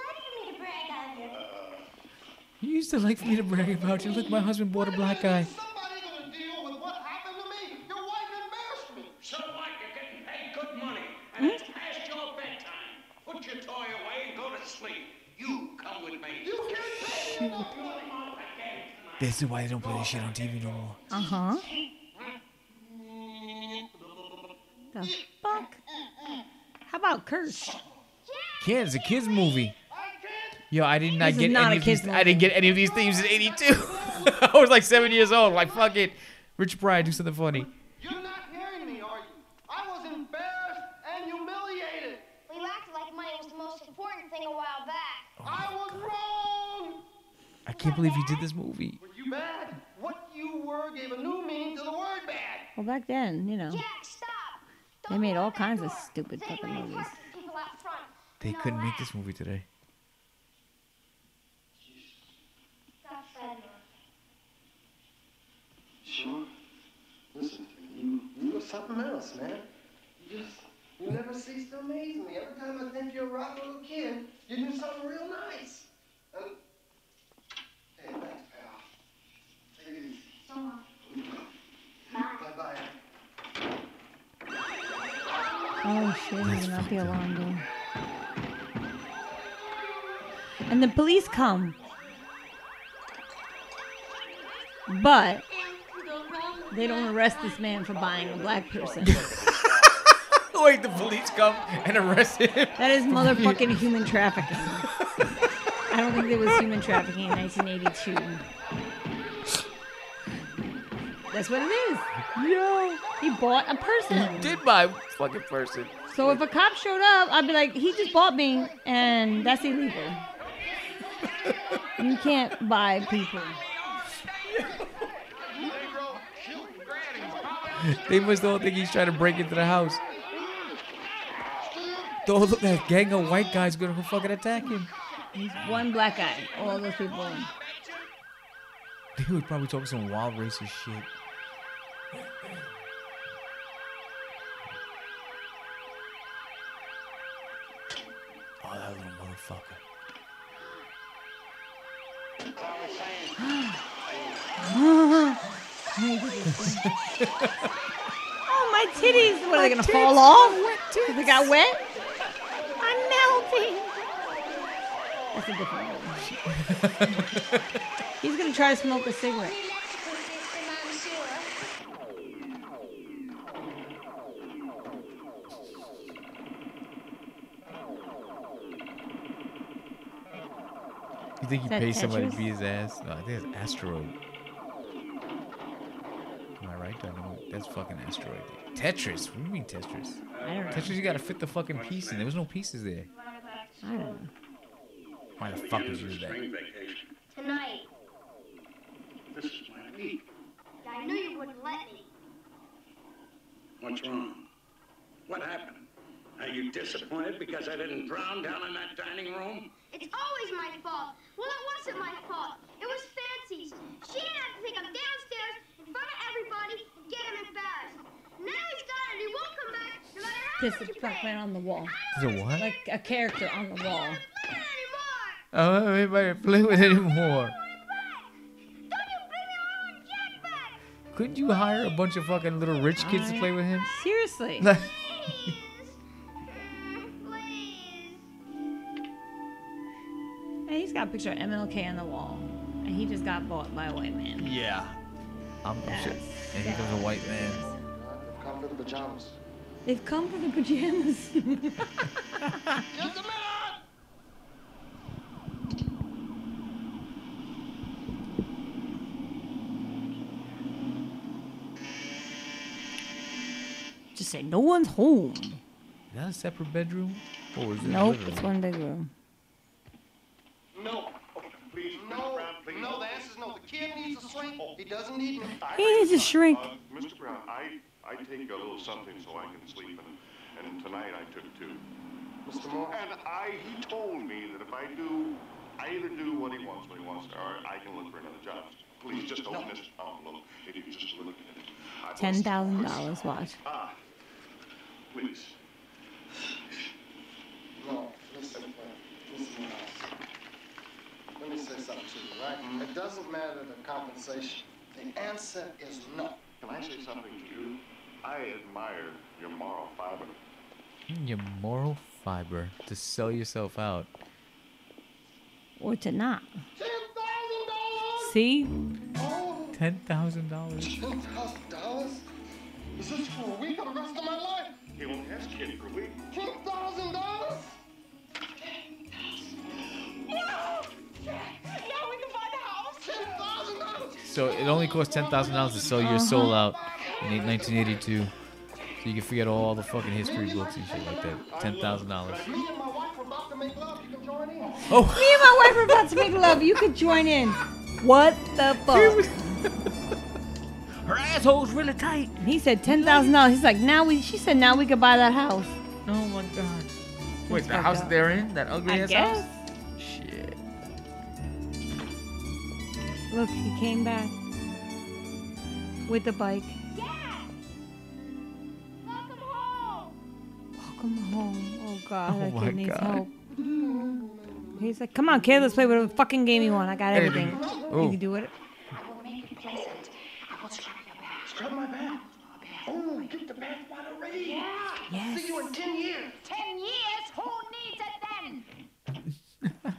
You used to like for me to brag on you. You used to like for me to brag about you. Look, my husband bought a black eye. Somebody going to deal with what happened to me? Your wife embarrassed me. So what? You're getting paid good money. And it's past your bedtime. Put your toy away and go to sleep. You come with me. You can't pay me no money. This is why they don't play this shit on T V no more. Uh-huh. The fuck? How about Curse? Kids, a kids movie. Yo, I did not this get not any of these. Movie. I didn't get any of these themes in eighty-two. I was like seven years old. Like fuck it, Richard Pryor, do something funny. You're not hearing me, are you? I was embarrassed and humiliated. We acted like money was the most important thing a while back. Oh I was God. wrong. I can't believe you did this movie. Bad. What you were gave a new meaning to the word bad. Well, back then, you know, Jack, stop. They made all kinds door. of stupid Does fucking movies. They no couldn't way. make this movie today. Stop sure. Listen, you, you were something else, man. You just, you never ceased to amaze me. Every time I think you're a rock little kid, you do something real nice. Um, hey, man. Oh shit, there's not the alarm going. And the police come. But they don't arrest this man for buying a black person. Wait, the police come and arrest him? That is motherfucking human trafficking. I don't think there was human trafficking in nineteen eighty-two. That's what it is. Yo. He bought a person. He did buy a fucking person. So if a cop showed up, I'd be like, he just bought me, and that's illegal. You can't buy people. They must all think he's trying to break into the house. Don't look at that gang of white guys going to fucking attack him. He's one black guy. All those people. He was probably talking some wild racist shit. Oh, that little motherfucker. Oh, my titties. What, are they going to fall off? Because they got wet? I'm melting. That's a different one. He's going to try to smoke a cigarette. You think he pays somebody to be his ass? No, I think it's Asteroid. Am I right? I don't know. That's fucking Asteroid. Tetris? What do you mean Tetris? I don't know. Tetris, you got to fit the fucking piece in. There was no pieces there. I don't know. Why the fuck would you do that? Tonight. This is my week. I knew you wouldn't let me. What's wrong? What happened? Are you disappointed because I didn't drown down in that dining room? It's always my fault. Well, it wasn't my fault. It was Fancy's. She didn't have to think I'm downstairs in front of everybody and get him embarrassed. Now he's gone and he won't come back no matter how much you pay. There's a Pac-Man on the wall. There's a what? Like a character on the wall. I don't want anybody to play with anymore. Couldn't you hire a bunch of fucking little rich kids right. to play with him? Seriously. Please. Please. Hey, he's got a picture of M L K on the wall. And he just got bought by a white man. Yeah. I'm yes. sure. And here comes a white man. They've come for the pajamas. They've come for the pajamas. Just a minute. Just say no one's home. Is that a separate bedroom? Or is it nope, it's one big room. No, No, no, the answer's no. The kid needs a shrink. He doesn't need him. He needs a shrink. Uh, Mister Brown, I, I take a little something so I can sleep, and, and tonight I took two. Mister Moore? And I, he told me that if I do, I either do what he wants, what he wants, or I can look for another job. Please just open no. this envelope. If you just look at it. ten thousand dollars watch. Ah, please. No, listen, listen, let me say something to you, right? Mm-hmm. It doesn't matter the compensation. The answer is no. Can I say something to you? I admire your moral fiber. Your moral fiber to sell yourself out. Or to not. ten thousand dollars! See? Oh. ten thousand dollars. ten thousand dollars? Is this for a week or the rest of my life? He won't ask you for a week. ten thousand dollars? No! Now we can buy the house. ten thousand dollars. So it only cost ten thousand dollars to sell your soul out in nineteen eighty-two. So you can forget all the fucking history books and shit like that. Ten thousand dollars. Me and my wife are about to make love. You can join in. Oh. Me and my wife are about to make love. You can join in. What the fuck? Her asshole's really tight. He said ten thousand dollars. He's like, now we. She said, now we can buy that house. Oh my god. Wait, it's the house up. They're in? That ugly I ass guess. House? Shit. Look, he came back. With the bike. Yeah! Welcome home! Welcome home. Oh god, that kid needs help. He's like, come on kid, let's play whatever fucking game you want. I got everything. You can do it. I will make you pleasant. I will scrub your back. Scrub my back? Oh, get the bath water ready. Yeah. Yes. See you in ten years. Ten years? Who needs it then?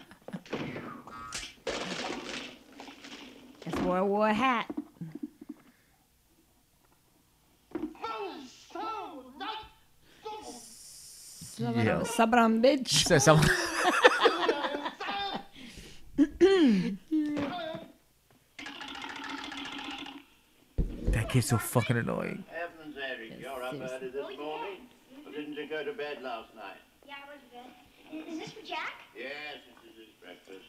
That's why I wore a hat. Yeah. Sabram, bitch. Say something. That kid's so fucking annoying. You're up early this morning, or didn't you go to bed last night? Yeah, I went to bed. Is this for Jack? Yes, this is his breakfast.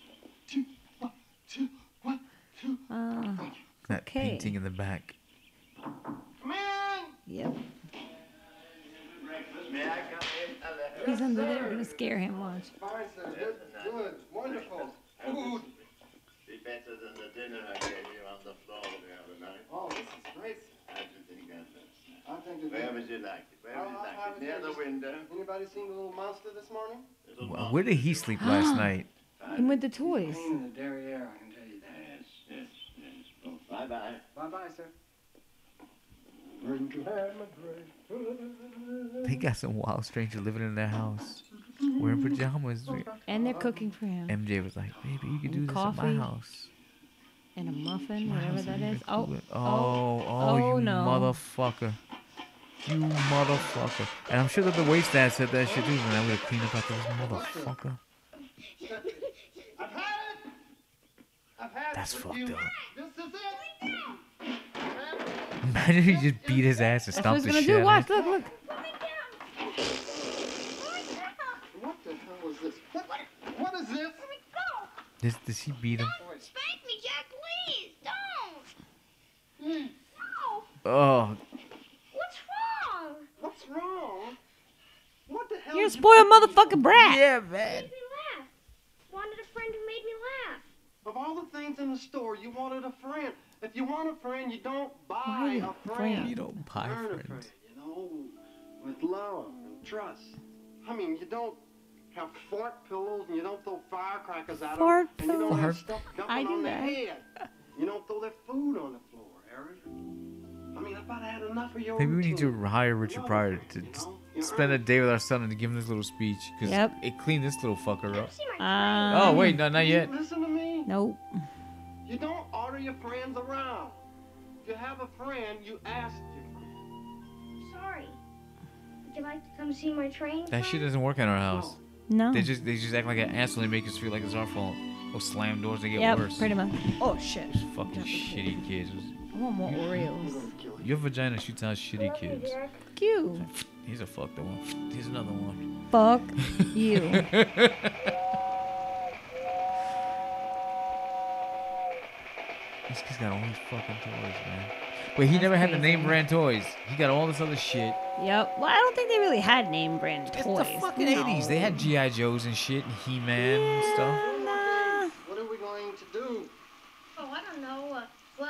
Two, one, two, one, two. Uh, that okay. painting in the back. Come in! Yep. He's under there. We're going to scare him. Watch. Fine, sir. Good, good, wonderful. Food. Be better than the dinner I gave you on the floor the other night. Oh, this is great. I should think that's it. I think Where would you like it? Where would you like it? Near the window. Anybody seen the little monster this morning? Well, where did he sleep last night? And with the toys. In the derriere, I can tell you that. Yes, yes, yes. Bye-bye. Bye-bye, sir. They got some wild stranger living in their house. Wearing pajamas. And they're cooking for him. M J was like, baby, you can do this in my house. And a muffin, whatever that is. Oh, oh, oh, oh, you no. motherfucker. You motherfucker. And I'm sure that the waitstaff said that shit too, and I would have cleaned up after this motherfucker. I've had it. I've had That's it fucked you. Up. This is it. Imagine if he just beat his ass and stomped the shit out of him. Watch, look, look. What the hell was this? What, what is this? Here we go. Does, does he beat him? Don't spank me, Jack. Please, don't. Mm. No. Oh. What's wrong? What's wrong? What the hell? You're a spoiled motherfucking brat. Yeah, man. Made me laugh. Wanted a friend who made me laugh. Of all the things in the store, you wanted a friend. If you want a friend, you don't buy oh, a friend. friend. You don't buy Earn friends. a friend, you know, with love and trust. I mean, you don't have fart pillows, and you don't throw firecrackers out fart of them, and you don't have stuff dumping on their head. You don't throw their food on the floor, Eric. I mean, I thought I had enough of your Maybe we need to hire Richard Pryor to you know, spend a day with our son and to give him this little speech, because yep. it cleaned this little fucker up. Um, oh, wait, no, not yet. You listen to me? Nope. You don't order your friends around. If you have a friend, you ask your friend. Sorry. Would you like to come see my train? That friend? Shit doesn't work in our house. No. They just they just act like an asshole and make us feel like it's our fault. Oh, slam doors, they get yep, worse. Yeah, pretty much. Oh, shit. Those fucking shitty kids. I want more Oreos. Your vagina shoots out shitty kids. Cute. Here's a fucked one. Here's another one. Fuck you. This kid's got all these fucking toys, man. Wait, he That's never had the name brand toys. He got all this other shit. Yep. Well, I don't think they really had name brand it's toys. It's the fucking no. eighties. They had G I Joes and shit and He-Man yeah, and stuff. Nah. What are we going to do? Oh, I don't know. Uh, play?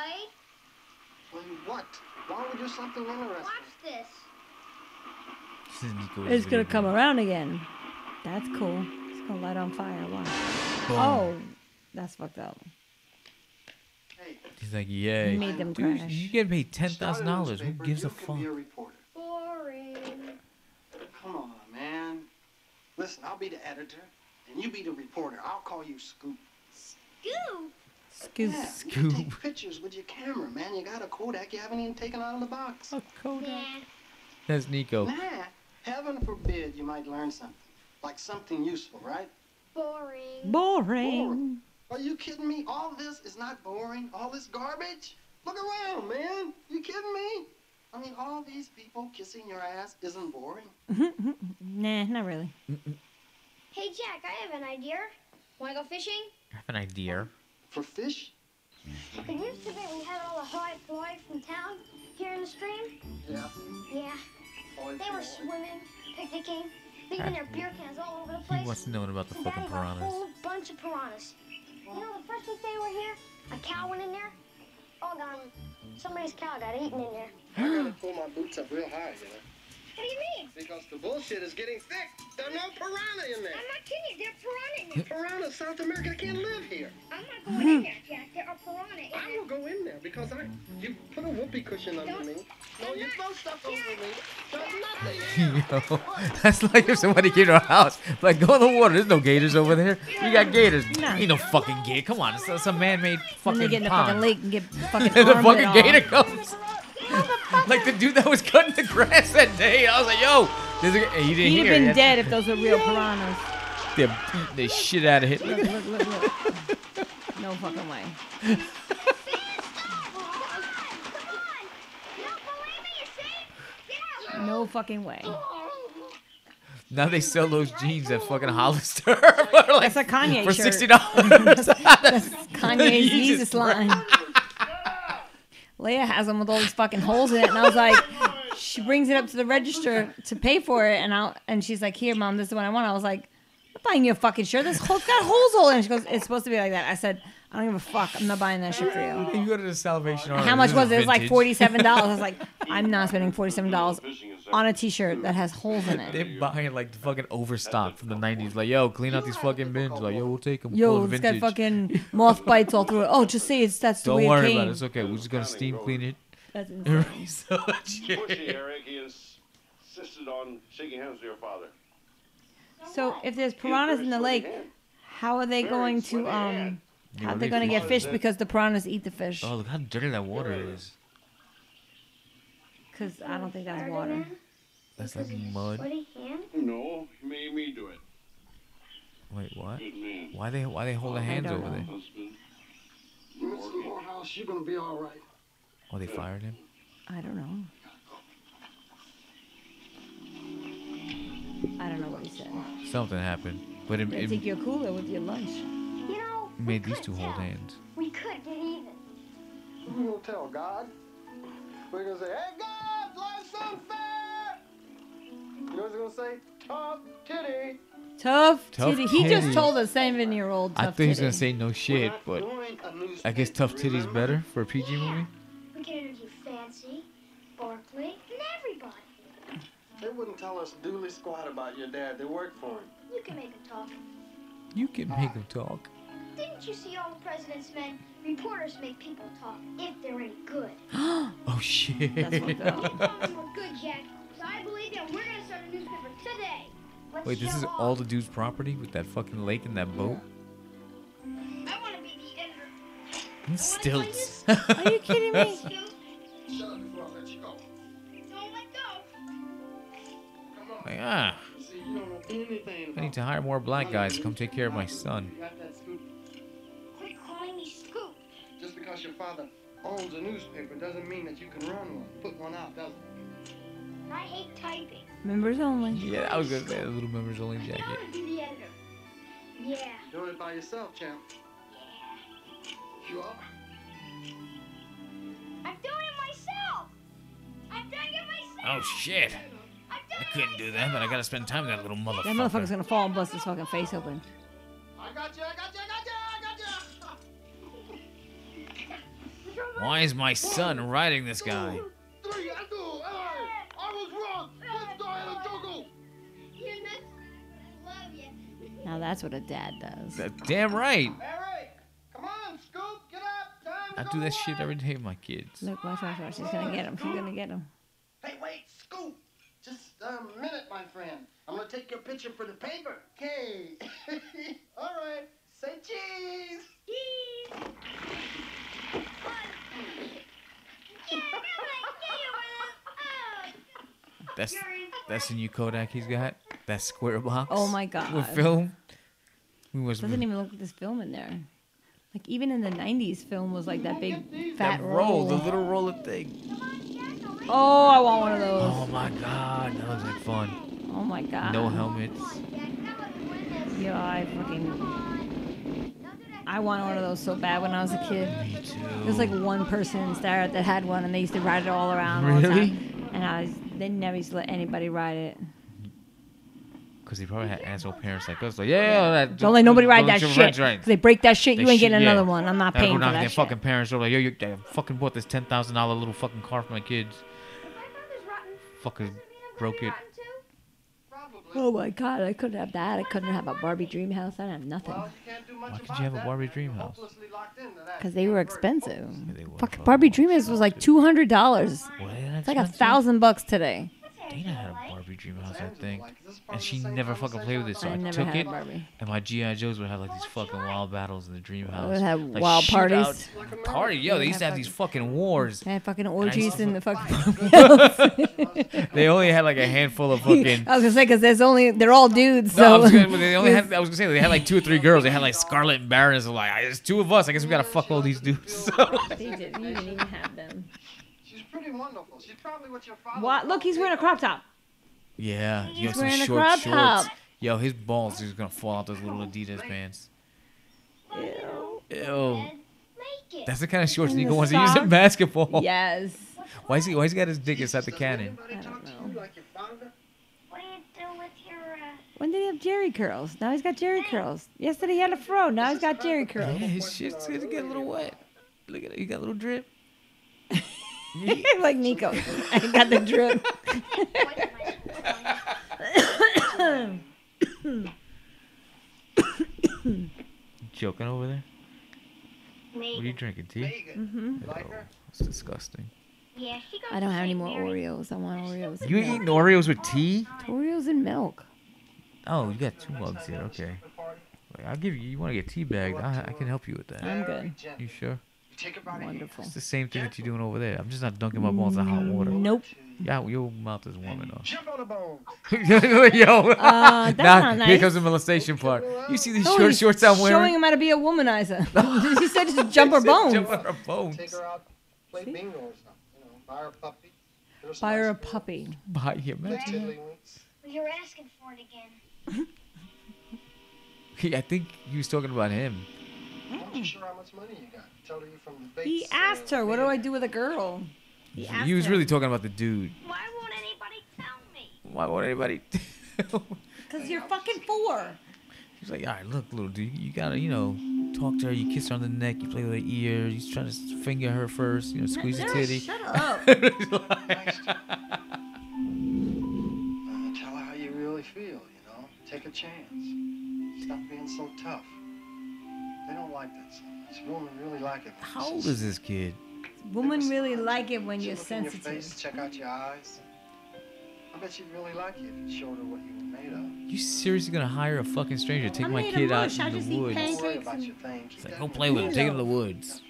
Play what? Why don't we do something interesting? Watch this. This is Nico's It's going to come around again. That's cool. It's going to light on fire. Watch. Oh, that's fucked up. He's like, yay. You made them Dude, crash. You get paid ten thousand dollars. Who gives a fuck? Boring. Come on, man. Listen, I'll be the editor, and you be the reporter. I'll call you Scoop. Scoop? Scoop. Yeah, Scoop. You take pictures with your camera, man. You got a Kodak you haven't even taken out of the box. A Kodak? Nah. That's Nico. Nah. Heaven forbid you might learn something. Like something useful, right? Boring. Boring. Boring. Are you kidding me? All this is not boring. All this garbage? Look around, man. You kidding me? I mean, all these people kissing your ass isn't boring. Nah, not really. Hey, Jack, I have an idea. Want to go fishing? I have an idea. For fish? It used to be we had all the high boys from town here in the stream. Yeah. Yeah. Boy, they were boy. swimming, picnicking, leaving their beer cans all over the place. What's known about the and fucking piranhas? A whole bunch of piranhas. You know, the first week they were here, a cow went in there. Oh, God. Somebody's cow got eaten in there. I gotta pull my boots up real high, you know. What do you mean? Because the bullshit is getting thick. There's no piranha in there. I'm not kidding. There's piranha in there. Piranha, South America can't live here. I'm not going in there, Jack. There are piranha in there. I will go in there because I... You put a whoopee cushion under me. No, you throw stuff over me. There's nothing there. Yo, that's like if somebody came to our house. Like, go in the water. There's no gators over there. You got gators. No. Ain't no fucking gator. Come on. It's, it's a man-made fucking pond. When they get in the fucking lake and get fucking and the fucking gator comes. Like the dude that was cutting the grass that day, I was like, "Yo, there's a, hey, he didn't he'd have been it. dead if those were real piranhas." They're beating the shit out of him. Look, look, look, look! No fucking way. No fucking way. Now they sell those jeans at fucking Hollister. Like, that's a Kanye for sixty dollars. That's Kanye's Jesus line. Leia has them with all these fucking holes in it, and I was like, she brings it up to the register to pay for it, and I and she's like, here, Mom, this is what I want. I was like, I'm buying you a fucking shirt. This hole's got holes all in it. She goes, it's supposed to be like that. I said, I don't give a fuck. I'm not buying that shit for you. You go to the Salvation Army. How much was it? It was like forty-seven dollars. I was like, I'm not spending forty-seven dollars on a T-shirt that has holes in it. They're buying like the fucking overstock from the nineties. Like, yo, clean out these fucking bins. Like, yo, we'll take them. Yo, it's got fucking moth bites all through it. Oh, just say it's that's the way it came. Don't worry about it. It's okay. We're just gonna steam clean it. That's insane. So Pushy Eric, he insisted on shaking hands with your father. So if there's piranhas in the lake, how are they going to um? How are they going to get fish? Because the piranhas eat the fish. Oh, look how dirty that water is. Because I don't think that's water. That's like mud. No, he made me do it. Wait, what? Why they why they hold their hands over there? Mister Morehouse, you're going to be all right. Oh, they fired him? I don't know. I don't know what he said. Something happened. But it, it, take your cooler with your lunch. You know, made these two hold hands. We could get even. We're going to tell God. We're going to say, hey, God, life's unfair. You know what he's going to say? Tough titty. Tough, tough titty. He just told a seven-year-old tough titty. I thought he was going to say no shit, but I guess tough titty's better for a P G yeah. movie. We can interview Fancy, Barkley, and everybody. They wouldn't tell us dooley squat about your dad. They worked for him. You can make them talk. You can make them talk. Didn't you see all the president's men? Reporters make people talk if they're any good. Oh, shit. That's what they're good, Jack. So I believe that we're going to start a newspaper today. Let's Wait, this is off. all the dude's property with that fucking lake and that boat? Yeah. I want to be the editor. And stilts. Are you kidding me? Shut up before I let you go. Don't let go. Come on. Like, ah. I need to hire more black guys to come take care of my son. Quit calling me Scoop. Just because your father owns a newspaper doesn't mean that you can run one, put one out, does it? I hate typing. Members only. Yeah, I was gonna say a little members only jacket. I want to be the editor. Yeah. You're doing it by yourself, champ. Yeah. You are. Oh, shit. I couldn't do that, but I gotta spend time with that little motherfucker. That motherfucker's gonna fall and bust his fucking face open. I got you, I got you, I got you, I got you! Why is my son riding this guy? Three, I do, I was wrong! Let's go, I don't juggle! Now that's what a dad does. That's damn right! Eric, come on, Scoop, get up! Time to I do that away. Shit every day with my kids. Look, watch, watch, watch, she's gonna get him, she's gonna get him. Hey, wait, Scoop! Just a minute, my friend. I'm gonna take your picture for the paper. Okay. All right. Say cheese. Cheese. One, two, three. That's that's the new Kodak he's got. That square box. Oh my god. With film. It doesn't even look like there's film in there. Like even in the nineties, film was like that big fat that roll, roll, the little roll of thing. Oh, I want one of those. Oh my god, that looks like fun. Oh my god. No helmets. Yeah, I fucking... I wanted one of those so bad when I was a kid. Me too. There's like one person in Starrett that had one and they used to ride it all around all the time. And I was, they never used to let anybody ride it. Because they probably had asshole parents like us. Like, yeah, yeah. That, don't let nobody ride that shit. Because right. They break that shit, that you ain't shit, getting another yeah. one. I'm not paying for that shit. Fucking parents are like, yo, you I fucking bought this ten thousand dollar little fucking car for my kids. Fucking broke it. Oh my god, I couldn't have that. I couldn't have a Barbie Dream House. I didn't have nothing. Well, why could you have a Barbie Dream House? Because they were expensive. Yeah, they were. Fuck, Barbie Dream House was like two hundred dollars. What, it's like a thousand bucks today. Dana had a Barbie Dream House, I think. And she never fucking played with it, so I, I took it. Barbie. And my G I Joes would have like these fucking wild battles in the Dream House. They would have like, wild parties. Party, yo, they, they used to have fucking, these fucking wars. They had fucking orgies in the fucking They only had like a handful of fucking... I was gonna say, because there's only, they're all dudes, so... No, I was gonna, they only had, I was gonna say, they had like two or three girls. They had like Scarlet and Baroness. They were like, there's two of us. I guess we gotta fuck all these dudes. So. They didn't even have them. Pretty wonderful. She's probably what your father. What? Look, he's wearing a crop top. Yeah, he's you know, wearing some short a crop shorts. Top. Yo, his balls is gonna fall out those little Adidas pants. Ew. Ew. That's the kind of shorts Nico wants to use in basketball. Yes. Why is he? Why he's got his dick inside the cannon? I don't know. When did he have Jerry curls? Now he's got Jerry curls. Yesterday he had a fro. Now he's got Jerry curls. Yeah, his shit's gonna get a little wet. Look at it. He got a little drip. Like Nico, I got the drip. Joking over there? What are you drinking, tea? Mm-hmm. Oh, that's disgusting. Yeah, she got I don't have any more Oreos. I want Oreos. You eating Oreos with tea? Oreos and milk. Oh, you got two mugs here. Okay. I'll give you. You want to get tea bagged? I, I can help you with that. I'm good. You sure? Wonderful. It's the same thing that you're doing over there. I'm just not dunking my balls in hot water. Nope. Yeah, your mouth is warming up. Yo, uh, that's nah, not nice. Here comes the molestation part. You see these oh, short shorts I'm wearing? Showing him how to be a womanizer. He said just jump her bones. Jump her bones. Take her out, play bingo or something. You know, buy her a puppy. Buy her a puppy. Buy him. You're asking for it again. I think he was talking about him. I'm not sure how much money you got. Tell her you from the base, he asked her, uh, what do I do with a girl? He, he asked was her. Really talking about the dude. Why won't anybody tell me? Why won't anybody tell me? Because you're fucking four. She's like, all right, look, little dude, you gotta, you know, talk to her. You kiss her on the neck, you play with her ear. You're trying to finger her first, you know, squeeze no, her titty. Shut up. Like, tell her how you really feel, you know. Take a chance. Stop being so tough. They don't like that so much. Women really like it. How old is this kid? Women really like it when you're sensitive. Look in your face, check out your eyes. I bet you'd really like it if you showed her what you were made of. You seriously gonna hire a fucking stranger to take my kid out into the woods? Don't worry about your thing. It's like, don't play with him. Take him to the woods.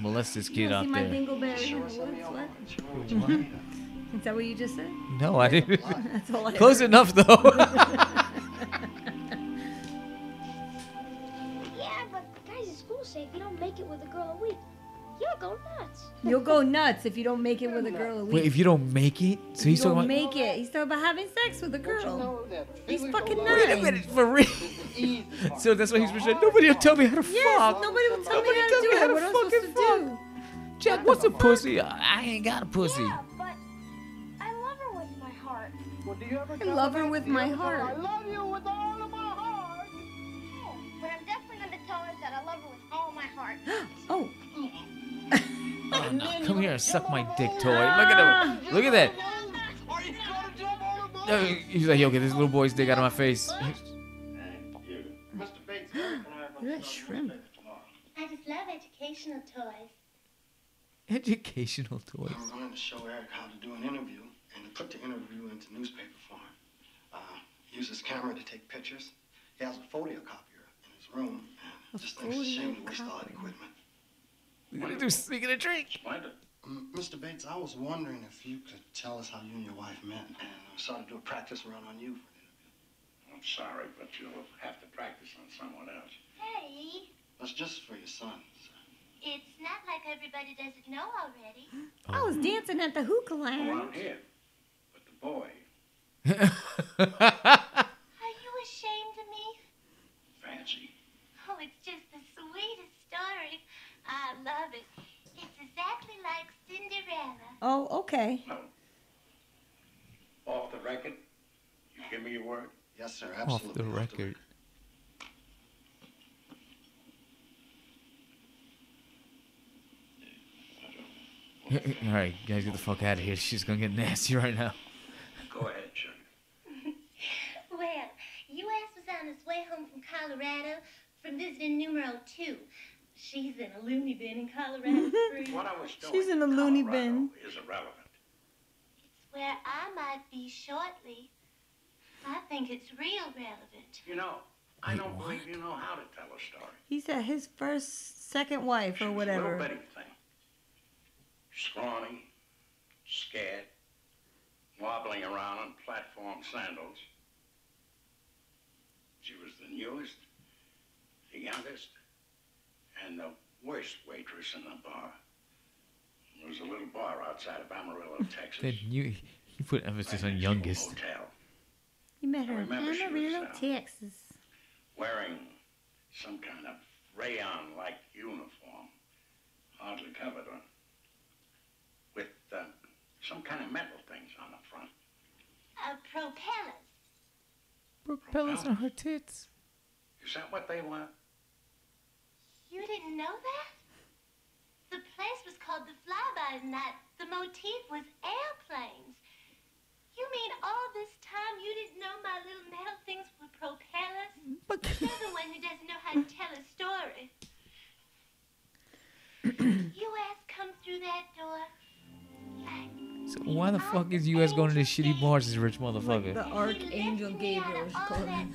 Molest this kid out there. Is that what you just said? No, I didn't. That's all I heard. Close enough though. If you don't make it with a girl a week, you'll go nuts. You'll go nuts if you don't make it with a girl a week. Wait, if you don't make it? So you he's don't talking make about... it. He's talking about having sex with a girl. He's fucking nuts. Wait a minute, for real. So that's why he's been saying, nobody will tell me how to fuck. Yes, nobody will tell nobody me how to do it. What am I supposed to do? Jack, what's a pussy? I ain't got a pussy. Yeah, but I love her do you ever I love her with my heart. I love you with all of my heart. Oh, but I'm definitely going to tell her that I love her with all my heart. Oh. Oh no, come here, suck my dick toy. Look at him. Look at that. Uh, he's like, yo, get this little boy's dick out of my face. That shrimp. I just love educational toys. Educational toys. I'm going to show Eric how to do an interview and to put the interview into newspaper form. Uh, he uses camera to take pictures. He has a photocopier in his room. And just thinks it's a shame to waste all that equipment. We're going to do sneak and a drink. Spider. Mister Bates, I was wondering if you could tell us how you and your wife met. And I'm sorry to do a practice run on you for an interview. I'm sorry, but you'll have to practice on someone else. Hey. That's just for your son. It's not like everybody doesn't know already. I was dancing at the hookah lounge. Well, I'm here with the boy. Are you ashamed of me? Fancy. Oh, it's just the sweetest story. I love it. It's exactly like Cinderella. Oh, okay. No. Off the record? You give me your word? Yes, sir, absolutely. Off the record. All right, guys, get the fuck out of here. She's gonna get nasty right now. Go ahead, sugar. Well, U S was on his way home from Colorado from visiting numero two. She's in a loony bin in Colorado Springs. What I was doing She's in a loony bin. Is irrelevant. It's where I might be shortly. I think it's real relevant. You know, I Wait, don't what? believe you know how to tell a story. He said his first, second wife she or whatever. A little bitty thing. Scrawny, scared, wobbling around on platform sandals. She was the newest, the youngest, and the worst waitress in the bar. There was a little bar outside of Amarillo, Texas. That new, he put emphasis on youngest. You met her in Amarillo, Texas. Wearing some kind of rayon-like uniform, hardly covered on. With uh, some kind of metal things on the front. Uh, propellers. Propellers on her tits. Is that what they want? You didn't know that? The place was called the Flyby Night. The motif was airplanes. You mean all this time you didn't know my little metal things were propellers? But you're the one who doesn't know how to tell a story. U S come through that door. So why the fuck is U S going to the shitty bars as a rich motherfucker? Like the Archangel Gabriel was calling.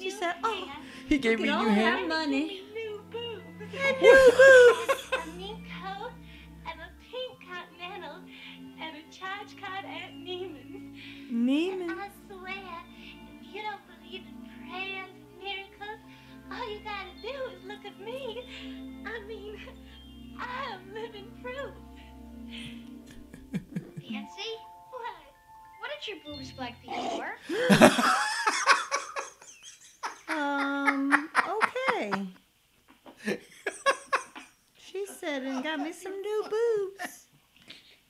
She said, oh, he gave me new hair. He money. A new boob. A mink coat and a pink cotton mantle and a charge card at Neiman's. Neiman's? I swear, if you don't believe in prayers and miracles, all you gotta do is look at me. I mean, I am living proof. Fancy? What? What did your boobs like before? um, okay. She said and got me some new boobs.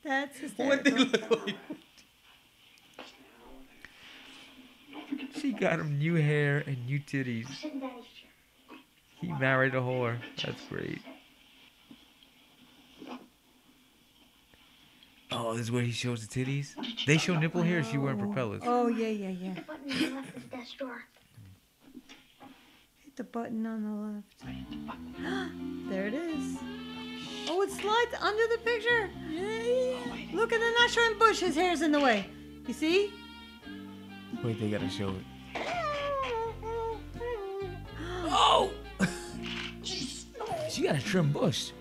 That's hysterical. What they look like. She got him new hair and new titties. He married a whore. That's great. Oh, this is where he shows the titties? They show nipple hair if you weren't propellers. Oh, yeah, yeah, yeah. Hit the button on the left of the desk drawer. Hit the button on the left. There it is. Oh, it slides under the picture. Yay. Look at the not showing Bush. His hair's in the way. You see? Wait, they gotta show it. Oh! She got a trim bush.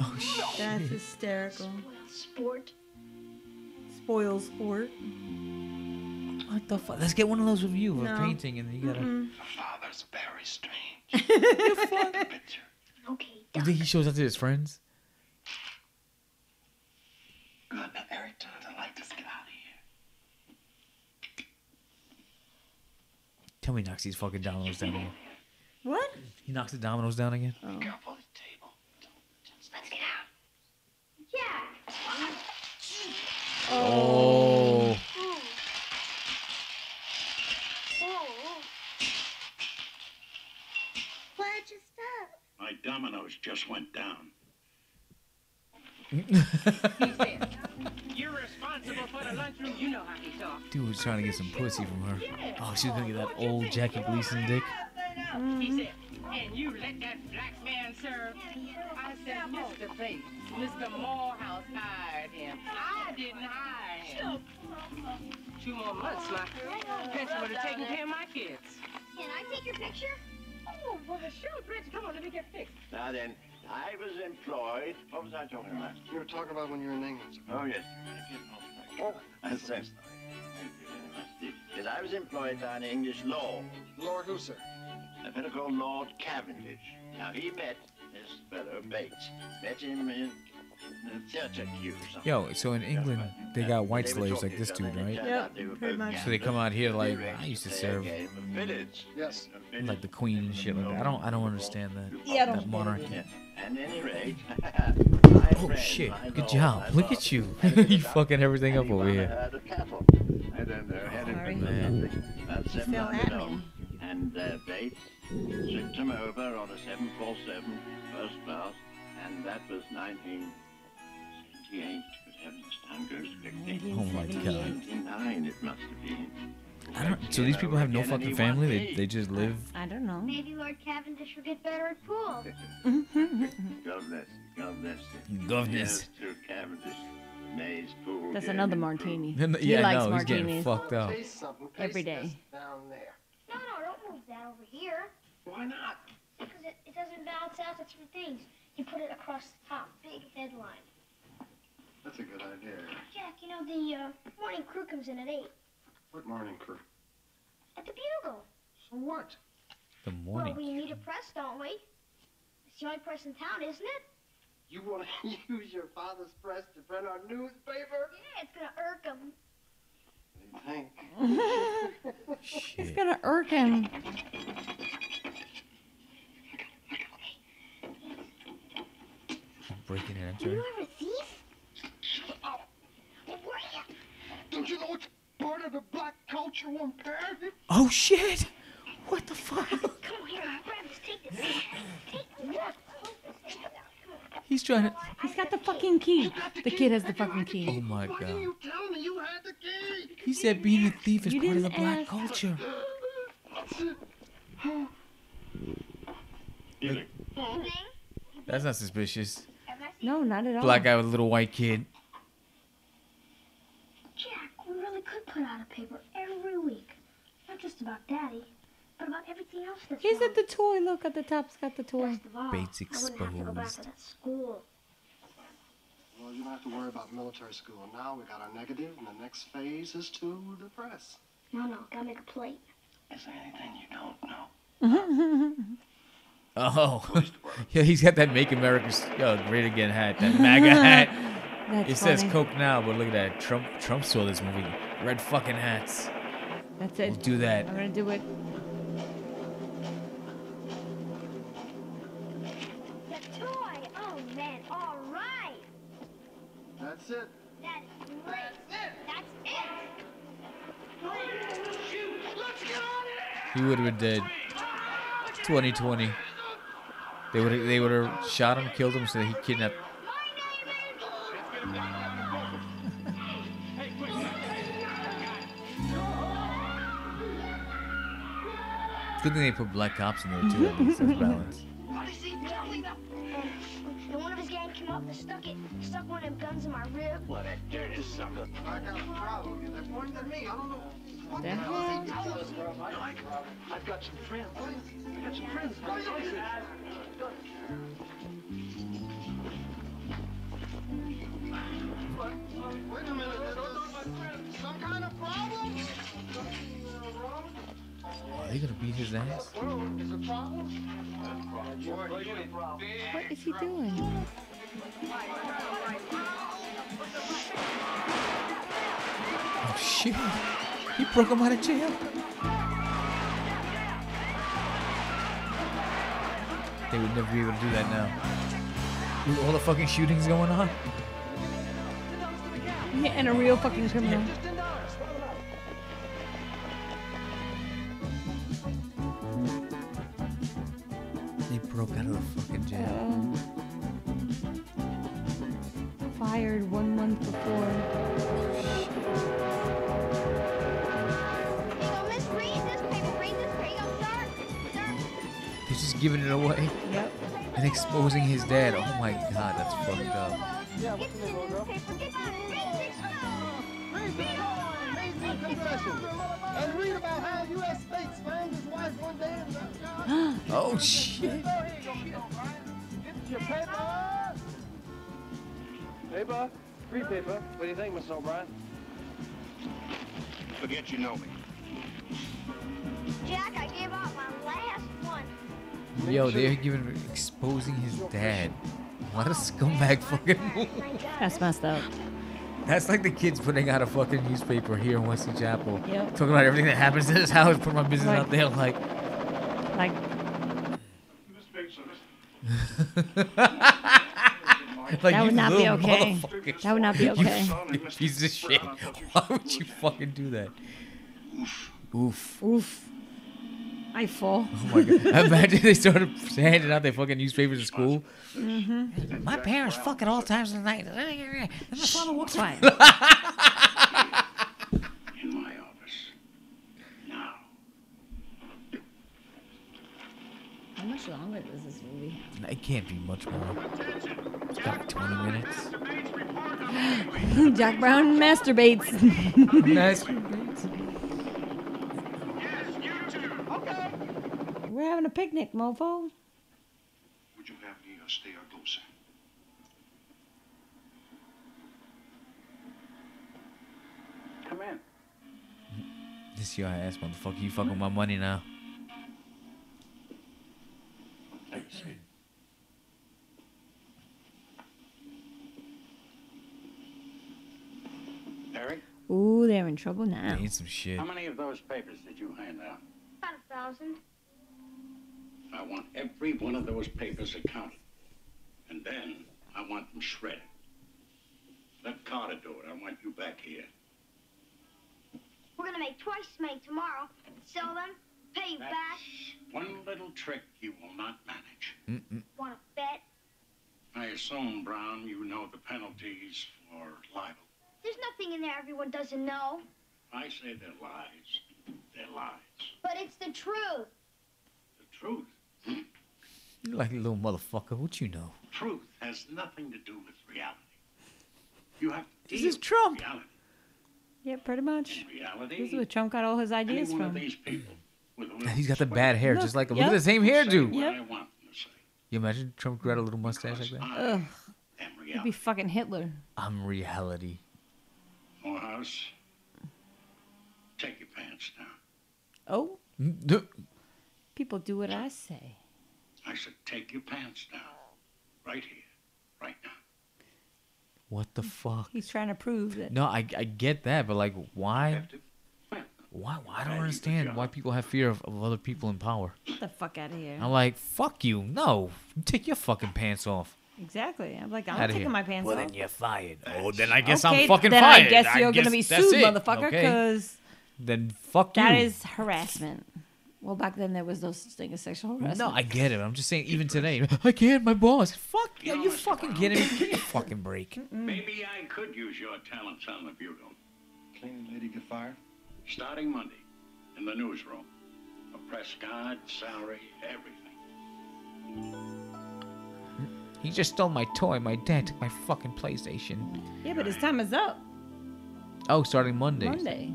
Oh, shit. That's hysterical. Spoil sport. Spoil sport. What the fuck? Let's get one of those with you, no. a painting, and then you gotta. Mm-hmm. Father's very strange. Your father. Okay. You think he shows up to his friends? God, now Eric doesn't like this. Get out of here. Tell me, he knocks these fucking dominoes down again. What? He knocks the dominoes down again. Oh. Be careful. Let's get out. Yeah, Oh. Oh. Why'd you stop? My dominoes just went down. You're responsible for the lunchroom. You know how he talks. Dude was trying to get some pussy from her. Oh, she's gonna get that old Jackie Gleason dick. He said, and you let that black man serve. I said, Mister Pate, Mister Morehouse hired him. I didn't hire him. Two more months, my Prince would have taken care of my kids. Can I take your picture? Oh, well, sure, Prince. Come on, let me get fixed. Now then, I was employed. What was I talking about? You were talking about when you were in England. Oh, yes. Oh, that's the same story. Because I was employed by an English lord. Lord who, sir? A fellow called Lord Cavendish. Now, he met this fellow Bates. Met him in the theater queue. Yo, so in England, they got white slaves like this dude, right? Yep, pretty much. So they come out here like, I used to serve. Yes. Like the queen and shit like that. I don't, I don't understand that, yeah, that monarchy. At any rate, oh, shit. Good job. Look at you. You fucking everything up over here. And then they're headed for the fell at me. And uh, Bates shipped him over on a seven forty-seven first class, and that was nineteen seventy-eight. Time goes quickly. Oh my God! It must have been. I don't. So these people have no fucking family. They they just live. I don't know. Maybe Lord Cavendish will get better at pool. God bless you. God bless you. God bless you. Cavendish. That's another martini. He likes martinis. Fucked up. Every day. Down there. No, no, don't move that over here. Why not? Because it, it doesn't balance out the three things. You put it across the top. Big headline. That's a good idea. Jack, you know, the uh, morning crew comes in at eight. What morning crew? At the Bugle. So what? The morning. Well, we need a press, don't we? It's the only press in town, isn't it? You want to use your father's press to print our newspaper? Yeah, it's going to irk him. Hank. It's gonna irk him. Breaking in, I'm sorry. Were you a thief? Shut up. Where are you? Don't you know it's part of the black culture one parody? Oh shit! What the fuck? Come here, grab this, take this. Take what? He's trying to. He's got the fucking key. The kid has the fucking key. Oh my God. Why didn't you tell me you had the key? He said being a thief is part of the black culture. That's not suspicious. No, not at all. Black guy with a little white kid. Jack, we really could put out a paper every week. Not just about Daddy. But about everything else that's He's wrong. At the toy. Look, at the top's got the toy. All, Bates exposed. I wouldn't have to go back to that school. Well, you don't have to worry about military school. Now we got our negative, and the next phase is to the press. No, no, gotta make a plate. Is there anything you don't know? Oh. Yeah, he's got that Make America oh, Great Again hat, that MAGA hat. That's it funny. Says Coke now, but look at that. Trump, Trump saw this movie. Red fucking hats. That's it. We'll do that. I'm gonna do it. That's it. That's it. That's it. He would have been dead. twenty twenty. They would have, they would have shot him, killed him, so that he kidnapped. Good thing they put black cops in there too. That makes sense balance. Up, stuck it, stuck one of them guns in my rib. What a dirty sucker. I got a problem. They're pointing at me. I don't know. What the hell are they doing? Like, I've got some friends. I've got some friends. Wait a minute. Some kind of problem? Are they gonna beat his ass? What is he doing? Oh shit! He broke him out of jail. They would never be able to do that now. With all the fucking shootings going on. Yeah, and a real fucking criminal. They broke out of the fucking jail. Uh, fired one month before. He's just giving it away. Yep. And exposing his dad. Oh my god, that's fucked up. Yeah, what's the name of the girl? And read about how U S states found his wife one day in the job. Oh shit. Paper? Free paper. What do you think, Mister O'Brien? Forget you know me. Jack, I gave up my last one. Yo, they're giving exposing his dad. What a scumbag fucking move. That's messed up. That's like the kids putting out a fucking newspaper here in Wesley Chapel. Yep. Talking about everything that happens in this house, putting my business like, out there like like like that would not be okay. That would not be okay. You piece of shit. Why would you fucking do that? Oof. Oof. Oof. I fall. Oh my god. Imagine they started handing out their fucking newspapers at school. Mm-hmm. My parents fuck at all times of the night. And my father walks by. In my office. Now. How much longer is this movie? It can't be much more. It's got like twenty minutes. Jack Brown masturbates. Masturbates. We're having a picnic, mofo. Would you have me or stay or go, sir? Come in. This your ass, motherfucker. You fucking my money now. Thanks, kid. Eric? Ooh, they're in trouble now. They need some shit. How many of those papers did you hand out? About a thousand. I want every one of those papers accounted. And then I want them shredded. Let Carter do it. I want you back here. We're going to make twice as many tomorrow. Sell them, pay you back. One little trick you will not manage. Mm-mm. Want to bet? I assume, Brown, you know the penalties for libel. There's nothing in there everyone doesn't know. I say they're lies. They're lies. But it's the truth. The truth? You're like a little motherfucker. What you know? Truth has nothing to do with reality. You have to deal this is Trump. With reality. Yeah, pretty much. In reality, this is where Trump got all his ideas from. Of these people with a He's got the bad hair, look, just like him. Yep. Look at the same hairdo. Yep. You imagine Trump grew out a little mustache because like that? Ugh. He'd be fucking Hitler. I'm reality. Morehouse, take your pants down. Oh? People do what I say. I said, take your pants down. Right here. Right now. What the fuck? He's trying to prove that. No, I, I get that, but like, why? Why? Why I don't understand why people have fear of, of other people in power. Get the fuck out of here. I'm like, fuck you. No. Take your fucking pants off. Exactly. I'm like, I'm outta taking here. my pants well, off. Well, then you're fired. Oh, then I guess okay, I'm fucking then fired. I guess you're going to be sued, it. motherfucker, because... Okay. Then fuck you. That is harassment. Well, back then there was no such thing as sexual harassment. No, I get it. I'm just saying, even today, I can't. My boss, fuck. Are you fucking kidding me? Give me a fucking break. Maybe I could use your talents on the bugle. Cleaning lady get fired. Starting Monday, in the newsroom, a press guard, salary, everything. He just stole my toy. My dad took my fucking PlayStation. Yeah, but his time is up. Oh, starting Monday. Monday.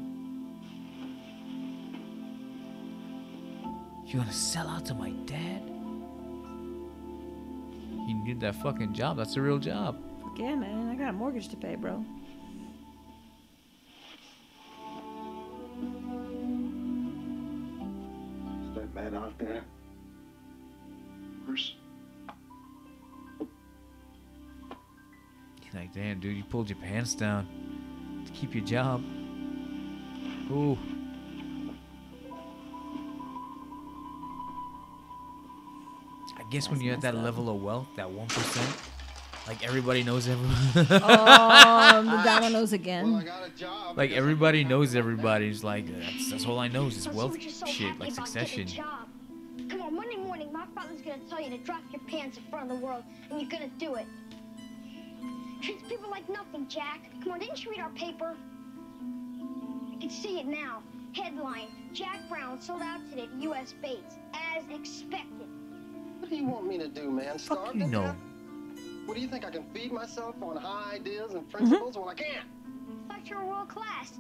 You want to sell out to my dad? You did that fucking job. That's a real job. Fuck yeah, man. I got a mortgage to pay, bro. Is that man out there? Bruce? You're like, damn, dude. You pulled your pants down to keep your job. Ooh. I guess That's when you're at that level of wealth, that one percent, Like everybody knows everyone. Oh, the dominoes again. Well, I got a job like everybody knows everybody's like that's, that's all I know is this wealth so shit, like Succession. Come on, Monday morning, my father's gonna tell you to drop your pants in front of the world, and you're gonna do it. Treats people like nothing, Jack. Come on, didn't you read our paper? I can see it now. Headline: Jack Brown sold out today to U S Bates, as expected. What do you want me to do, man? Starve to death? What do you think? I can feed myself on high ideas and principles? Mm-hmm. Well, I can't. I thought you were world class.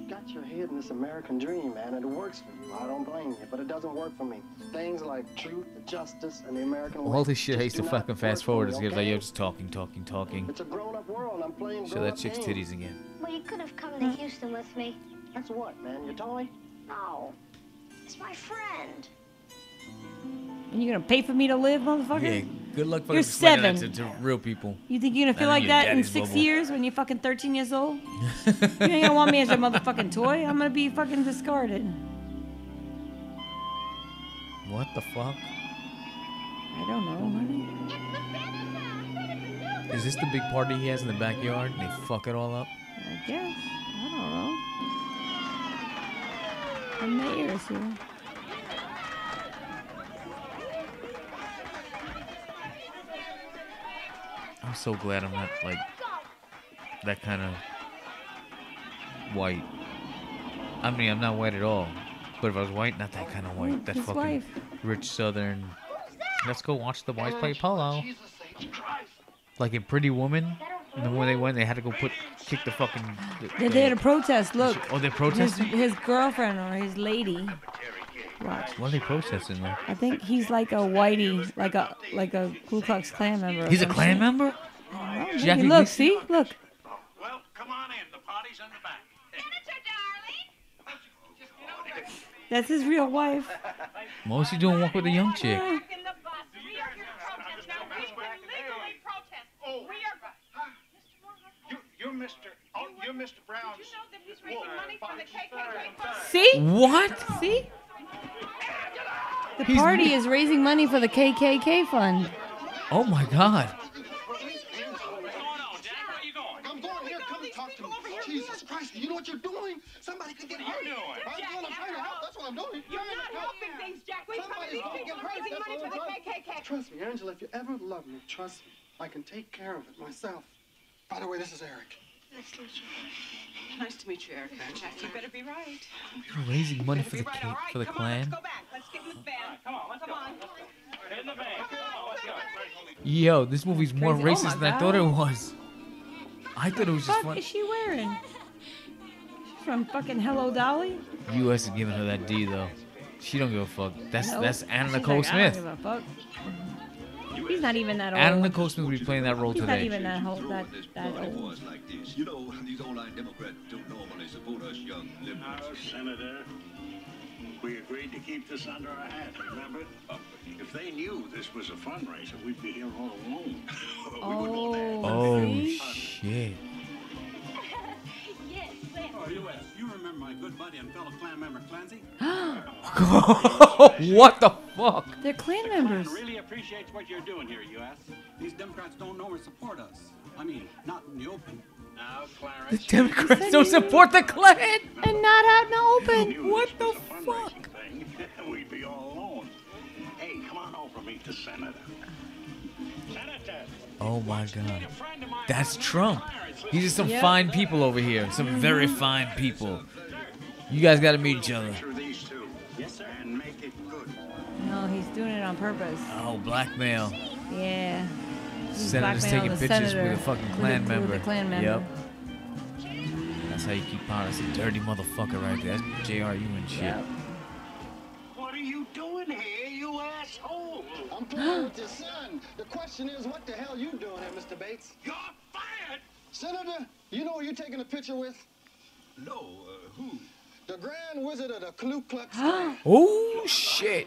You got your head in this American dream, man, and it works for you. I don't blame you, but it doesn't work for me. Things like truth, justice, and the American way. All this shit hates to fucking fast forward. It's like you're just talking, talking, talking. It's a grown-up world, and I'm playing grown-up games. Show that chick's titties again. Well, you could have come to Houston with me. That's what, man? Your toy? No. It's my friend. And you're gonna pay for me to live, motherfucker? Yeah. Good luck fucking explaining that to, to real people. You think you're gonna feel like that in six bubble. years when you're fucking thirteen years old? You ain't gonna want me as your motherfucking toy. I'm gonna be fucking discarded. What the fuck? I don't know. Honey. Is this the big party he has in the backyard? And they fuck it all up? I guess. I don't know. The mayor's here. I'm so glad I'm not, like, that kind of white. I mean, I'm not white at all. But if I was white, not that kind of white. That His fucking wife. Rich Southern. Let's go watch the boys play polo. Like in Pretty Woman. And then when they went, they had to go put, kick the fucking... The, they had a protest, look. Oh, they're protesting? His, his girlfriend or his lady. Watch. What are they protesting though? I think he's like a whitey, like a like a Ku Klux Klan member. He's a Klan member? Oh, Jackie, look, Gleason? see, look. Well, come on in. The party's on the back. Senator, darling. That's his real wife. What's he doing? Walk with a young chick. Yeah. You're Mister Oh, you're Mister Brown. Did you know that he's raising money from the K K K? See? What? See? The He's party me. is raising money for the K K K fund. Oh my God! What are you doing? What's going on, Jack? Where are you going? I'm going here. Come and talk to me. Jesus Christ! You know what you're doing? Somebody could get hurt. I'm doing. I'm trying to help. That's what I'm doing. You're not helping things, Jack. We're these people raising money for the K K K. Trust me, Angela. If you ever love me, trust me. I can take care of it myself. By the way, this is Eric. Nice to meet you, Eric. Jack, you better be right. We're raising money for the right. right. for the come clan. On, let's go back. Let's get in the van. Come on, come on. Get in the van. Yo, this movie's more Crazy. racist oh than God. I thought it was. I thought it was just. What the fuck fun. is she wearing? She's from fucking Hello Dolly. The U S is giving her that D though. She don't give a fuck. That's nope. that's Anna She's Nicole like, Smith. I don't give a fuck. He's not even that old. Adam Nicole Smith would be playing that role He's today. He's not even that old. That, that old. You know, these old-eyed Democrats don't normally support us young liberals. Senator, we agreed to keep this under our hat, remember? If they knew this was a fundraiser, we'd be here all alone. oh, oh shit. yes, oh, you, you remember my good buddy and fellow Klan member, Clancy? What the fuck? They're Klan members. The Klan really appreciates what you're doing here, U S These Democrats don't know or support us. I mean, not in the open. Now, Clarence. The Democrats don't support the Klan, and not out in the open. What the fuck? We'd be all alone. Hey, come on over, meet the senator. Senator. Oh my God. That's Trump. These are some yep. fine people over here. Some mm-hmm. very fine people. You guys got to meet each other. No, he's doing it on purpose. Oh, blackmail. Yeah. He's Senator's taking pictures with a fucking Klan member. With a Klan member. Yep. That's how you keep power. That's a dirty motherfucker right there. That's J R U and shit. Yep. What are you doing here, you asshole? I'm playing with your son. The question is, what the hell you doing here, Mister Bates? You're fired! Senator, you know who you're taking a picture with? No, uh, who? The Grand Wizard of the Ku Klux Klan. Oh, shit.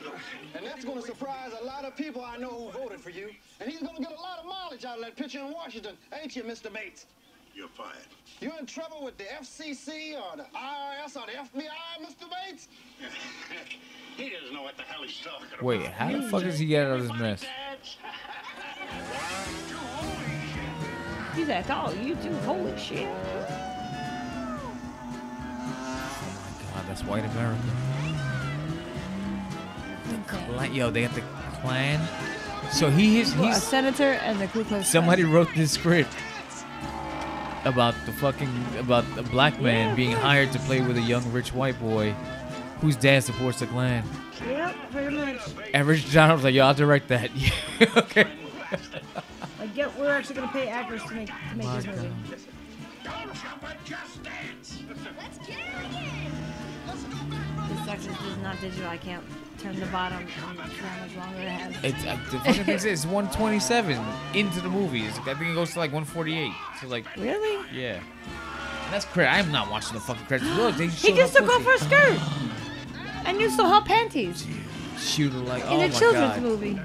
And that's going to surprise a lot of people I know who voted for you. And he's going to get a lot of mileage out of that picture in Washington, ain't you, Mister Bates? You're fired. You're in trouble with the F C C or the I R S or the F B I, Mister Bates? He doesn't know what the hell he's talking about. Wait, how the fuck does he get out of this mess? You got tall, you too. Holy shit. Oh my god, that's white America. The clan, yo, they have the clan. So he is he's, a senator and the Ku Klux. Somebody wrote this script about the fucking about a black man yeah, being hired to play with a young rich white boy whose dad supports the Klan. Yep, pretty much. And Richard Donner was like, yo, I'll direct that. Okay. Like, yeah, we're actually gonna pay actors to make to make this movie. This section is not digital. I can't turn the bottom how much longer it has. It's uh, the fucking thing is one twenty-seven into the movie. It's, I think it goes to like one forty-eight. So like really? Yeah. And that's crazy. I'm not watching the fucking credits. Look, they he just took off her skirt and you saw her panties. She was like, oh my god. In a children's movie.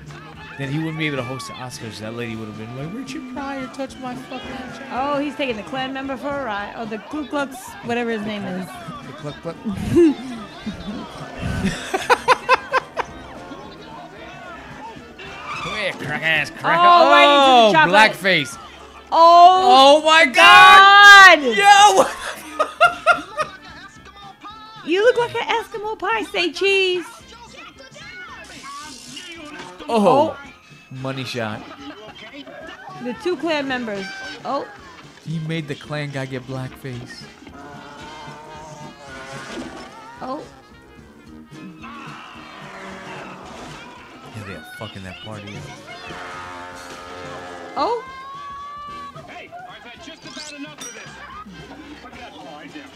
Then he wouldn't be able to host the Oscars. That lady would have been like, Richard Pryor touched my fucking child. Oh, he's taking the Klan member for a ride. Oh, the Ku Klux, whatever his name is. The Klux Klux. Come here, crack ass, crack oh, right into the chocolate. Blackface. Oh, oh my god. god. Yo. You look like an Eskimo pie. Say cheese. Oh. oh, money shot. The two Klan members. Oh. He made the Klan guy get blackface. Oh. Yeah, they are fucking that party up. Oh. Hey, I've had just about enough of this. Look at that boy down.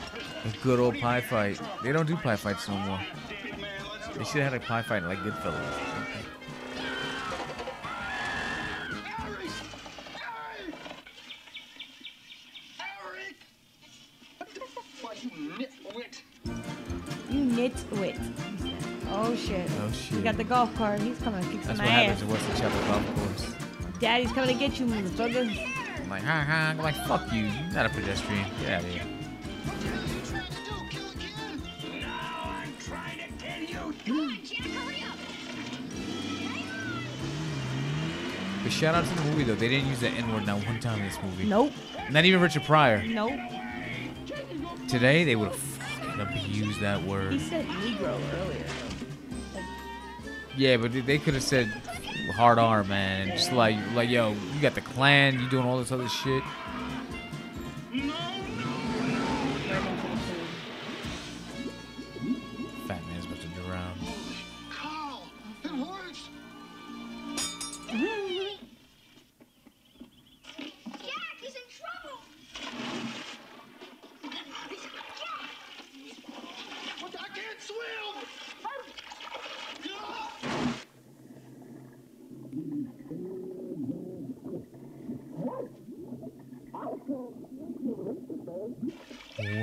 The good old pie fight. They don't do pie fights no more. They should have had a pie fight like Goodfellas. Nitwit. Oh shit. Oh shit. We got the golf cart. He's coming to kick some ass. That's what happens in Western Chapel Golf Course. Daddy's coming to get you, motherfucker. I'm like, ha ha. I'm like, fuck you. You're not a pedestrian. Get out of here. But shout out to the movie though. They didn't use the N word not one time in this movie. Nope. Not even Richard Pryor. Nope. Today they would have abuse that word. He said Negro earlier. Like, yeah, but they could have said hard R, man. Yeah. Just like, like, yo, you got the Klan, you doing all this other shit. No. Fat man's about to drown. Carl, it works. Jack, he's in trouble.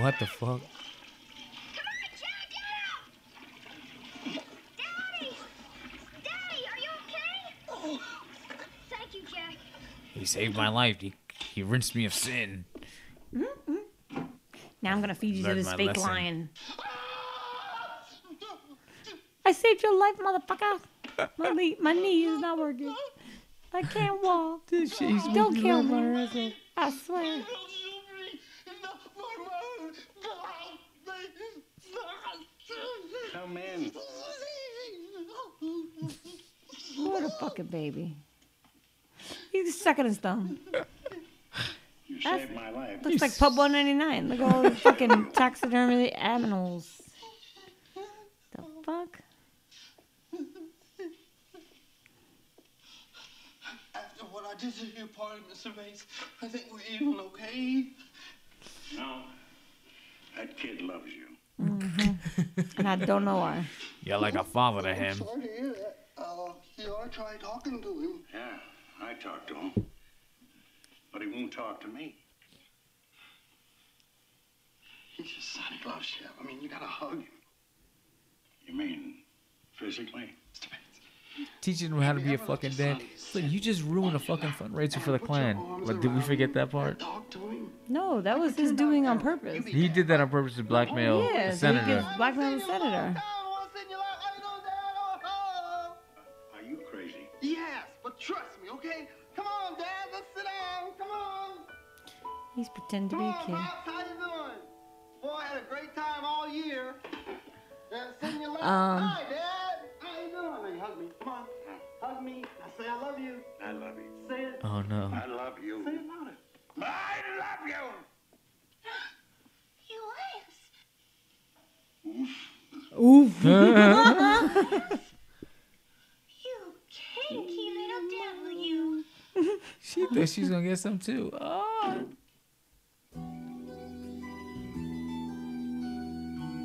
What the fuck? Come on, Jack, get out! Daddy! Daddy, are you okay? Oh. Thank you, Jack. He saved my life. He, he rinsed me of sin. Mm-hmm. Now I'm gonna feed you Learned to this fake lesson. lion. I saved your life, motherfucker. My knee, my knee is not working. I can't walk. She's Don't kill me. I swear. Come in. What a fucking baby. He's sucking his thumb. You That's, saved my life. Looks like Pub one ninety-nine. Look at all the fucking taxidermy animals. The fuck? After what I did to your party, Mister Bates, I think we're even okay. No, that kid loves you. Mm-hmm. And I don't know why. You're like a father to him. I'm sorry to hear that. Uh, you are trying talking to him. Yeah, I talk to him, but he won't talk to me. He's your son. He loves you. I mean, you gotta hug him. You mean physically? Teaching him how to be a fucking dad. Look, you just ruined a fucking fundraiser for the Klan. Like, did we forget that part? No, that was his doing on purpose. He did that on purpose to blackmail oh, yeah, the senator. So blackmail the senator. Are you crazy? Yes, but trust me, okay? Come on, Dad, let's sit down. Come on. He's pretending to be a kid. How you doing? Boy, I had a great time all year. Sing your life. Um, Hi, Dad. How you doing? You hug me. Come on. Hug me. I say I love you. I love you. Say it. Oh, no. I love you. Say it louder. I love you. Oof. You kinky little devil, you. She thinks she's gonna get some too. Oh.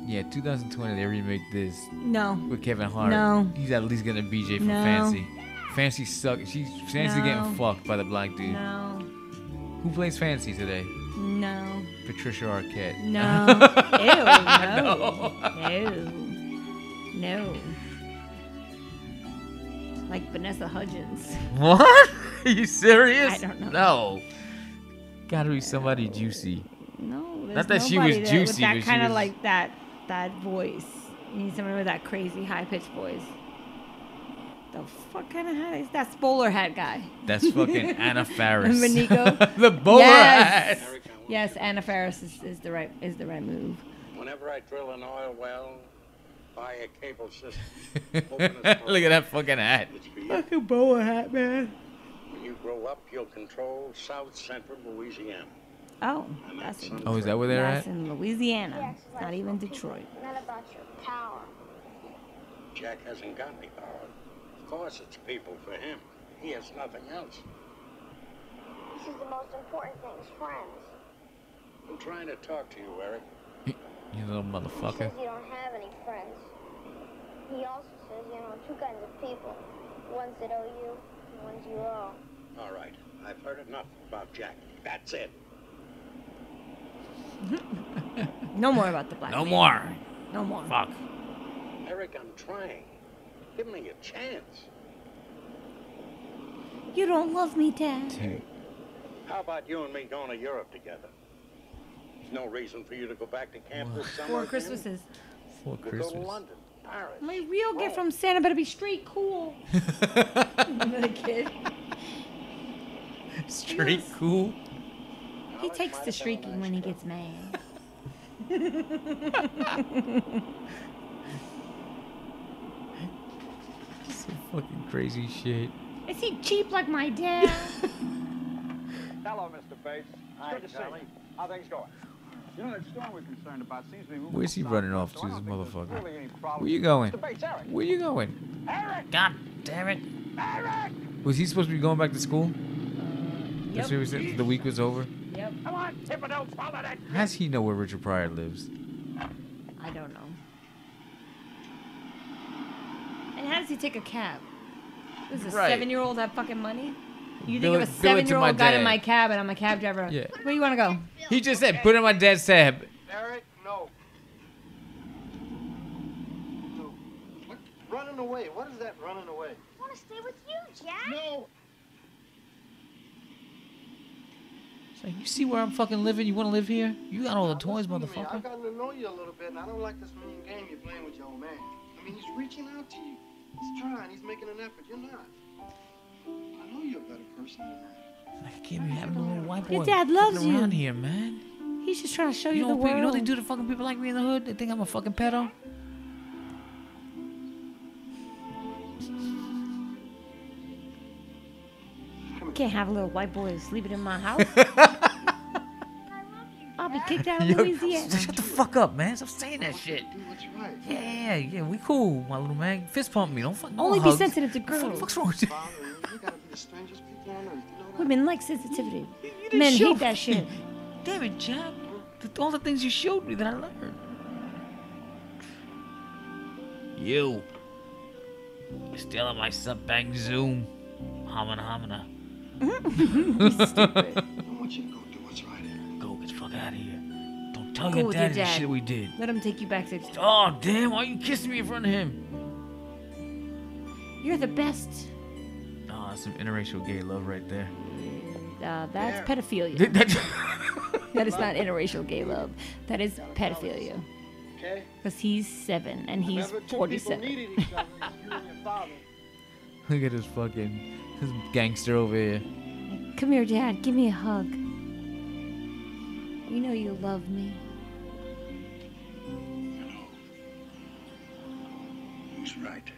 Yeah, two thousand twenty, they remake this. No. With Kevin Hart. No. He's at least gonna B J from no. Fancy. Fancy sucks. She's Fancy no. getting fucked by the black dude. No. Who plays Fancy today? No. Patricia Arquette. No. Ew, no. No. No. Like Vanessa Hudgens. What? Are you serious? I don't know. No. Gotta be somebody no. juicy. No. Not that she was that, juicy. With that kind of was... like that that voice. You need somebody with that crazy high-pitched voice. The fuck kind of hat is that bowler hat guy? That's fucking Anna Faris. The bowler yes. hat. Yes, Anna Faris is, is the right is the right move. Whenever I drill an oil well, buy a cable system. Look at that fucking hat. Fucking bowler hat, man. When you grow up, you'll control South Central Louisiana. Oh, that's in, oh, is that where they're that's at? That's in Louisiana. Yes, it's not even Detroit. Not about your power. Jack hasn't got any power. Of course, it's people for him. He has nothing else. This is the most important thing, is friends. I'm trying to talk to you, Eric. You little motherfucker. He says you don't have any friends. He also says you know two kinds of people. Ones that owe you, and ones you owe. All right. I've heard enough about Jack. That's it. No more about the black No man. more. No more. Fuck. Eric, I'm trying. Give me a chance. You don't love me, Dad. Dude. How about you and me going to Europe together? There's no reason for you to go back to camp this summer. Four Christmases. Four Christmases. Go to London, Paris. My real gift from Santa better be straight cool. Another kid. Straight yes. cool? He takes to shrieking when he gets mad. Some fucking crazy shit. Is he cheap like my dad? Hello, Mister Bates. Hi, good to Charlie. See you. How things going? You know that storm we're concerned about seems to be moving. Where's he running off to, this motherfucker? Really Where you going? Mister Bates, Eric. Where you going? Eric! God damn it! Eric! Was he supposed to be going back to school? Uh, yep. That's what he the week was over. Yep. Come on, Thibodeau, follow that. How does he know where Richard Pryor lives? I don't know. And how does he take a cab? Does a right. seven-year-old have fucking money? You bill think of a seven-year-old guy dad. in my cab and I'm a cab driver. Yeah. Where do you want to go? He just said, put it in my dad's tab. Eric, no. No. What? Running away. What is that running away? I want to stay with you, Jack. No. So you see where I'm fucking living? You want to live here? You got all the toys, motherfucker. I've gotten to know you a little bit, and I don't like this mean game you're playing with your old man. I mean, he's reaching out to you. He's trying. He's making an effort. You're not. I know you're a better person than that. I can't be having a little white boy. Your dad loves you. Around here, man. He's just trying to show you, you know, the world. You know what they do to fucking people like me in the hood? They think I'm a fucking pedo. I can't have a little white boy sleeping in my house. I'll be kicked out of Yo, Louisiana. Shut the fuck up, man. Stop saying that shit. Right. Yeah, yeah, yeah. We cool, my little man. Fist pump me. Don't fucking Only be hugs. sensitive to girls. What the fuck's wrong with you? You gotta be the strangest people on earth. You know that? Women like sensitivity. You, you Men hate that shit. Damn it, Jack. All the things you showed me that I learned. You. You're stealing my sub-bang Zoom. Hamina, hamina. Stupid. I want you to go do what's right here. Go get the fuck out of here. Don't tell your dad the shit we did. Let him take you back to... Oh, damn. Why are you kissing me in front of him? You're the best... Oh, that's some interracial gay love right there. Uh, that's yeah. pedophilia. That is not interracial gay love. That is pedophilia. Because he's seven and he's forty-seven. Look at his fucking... This gangster over here. Come here, Dad. Give me a hug. You know you love me. You know, he's right.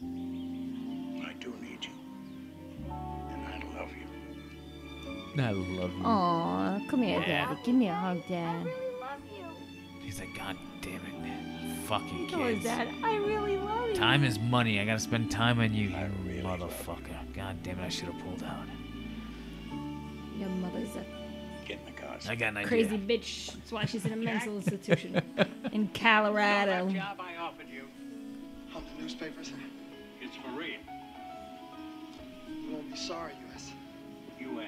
I do need you. And I love you. I love you. Aw, come here, yeah. Daddy. Give me a hug, Dad. I really love you. He's like, God damn it, man. Fucking kids. What was that? I really love you. Time is money. I gotta spend time on you, I really motherfucker. God damn it, I should have pulled out. Your mother's a... Get in the car. I got an idea. Crazy bitch. That's why she's in a mental institution in Colorado. You know that job I offered you? On the newspapers? It's Maria. You won't be sorry, U S U S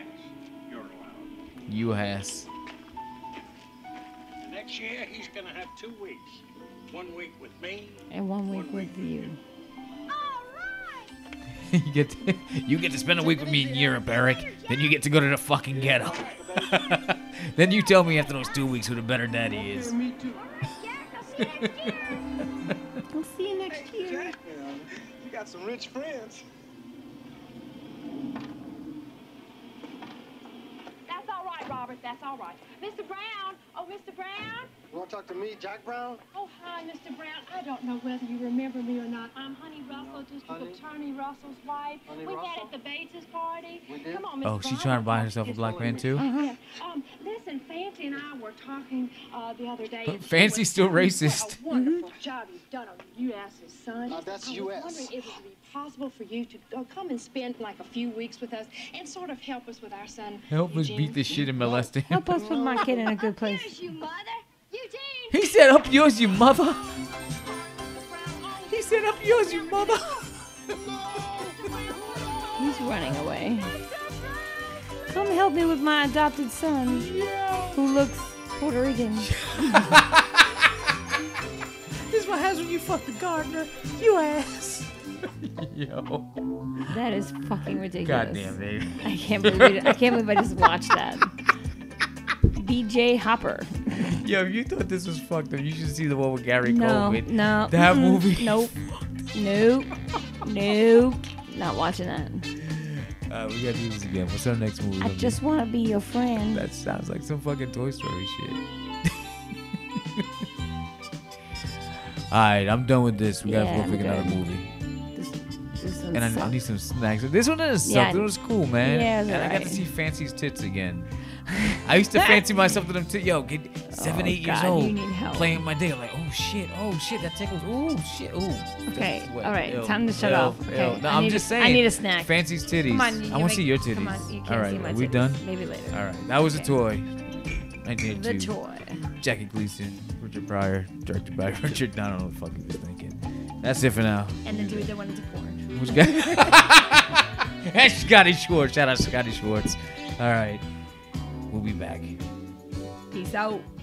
You're allowed. U S The next year, he's going to have two weeks. One week with me. And one week one with week you. All right. you, get to, you get to spend a week with me in Europe, Eric. Then you get to go to the fucking ghetto. Then you tell me after those two weeks who the better daddy is. Me too. We'll see you next year. Hey, Jack, you got some rich friends. That's all right, Robert. That's all right. Mister Brown. Oh, Mister Brown. You want to talk to me, Jack Brown? Oh, hi, Mister Brown. I don't know whether you remember me or not. I'm Honey Russell, District Honey? Attorney Russell's wife. Honey we Russell? Met at the Bates's party. We did? Come on, Mister Oh, she's trying to buy herself a black man, too? Uh-huh. Yeah. Um, listen, Fancy and I were talking uh, the other day. But Fancy's still racist. What a wonderful mm-hmm. job you've done on U S's son. Uh, that's U S I was wondering if it would be possible for you to uh, come and spend, like, a few weeks with us and sort of help us with our son. Help Eugene. Us beat this shit and molest him. Help us put my kid in a good place. Here's you, mother. He said, up yours, you mother. He said, up yours, you mother. He's running away. Come help me with my adopted son, who looks Puerto Rican. This is what happens when you fuck the gardener, you ass. Yo. That is fucking ridiculous. Goddamn, baby. I can't believe it. I can't believe I just watched that. B J Hopper. Yo, if you thought this was fucked up, you should see the one with Gary no, Coleman. No, that mm-hmm. movie. Nope. Nope. Nope. Not watching that. Uh, we gotta do this again. What's our next movie? I just be? wanna be your friend. That sounds like some fucking Toy Story shit. Alright, I'm done with this. We gotta yeah, go I'm pick good. another movie. And I, I need some snacks. This one doesn't suck. Yeah, this one's cool, man. Yeah, and right. I got to see Fancy's tits again. I used to fancy myself to them tits. Yo, get seven, oh, eight God, years old, you need help. Playing my dick. I'm like, oh shit, oh shit, that tickles. Oh shit, oh. Okay, all right, Yo. time to shut Yo. off. Okay. No, I'm just a, saying. I need a snack. Fancy's titties. Come on, I want to see your titties. Come on, you can't all right, see my are we titties. done? Maybe later. All right, that was okay. a toy. I did the too. toy. Jackie Gleason, Richard Pryor, directed by Richard Donner. I don't know what the fuck he was thinking. That's it for now. And then do the one into porn. That's Scotty Schwartz. Shout out Scotty Schwartz. All right. We'll be back. Peace out.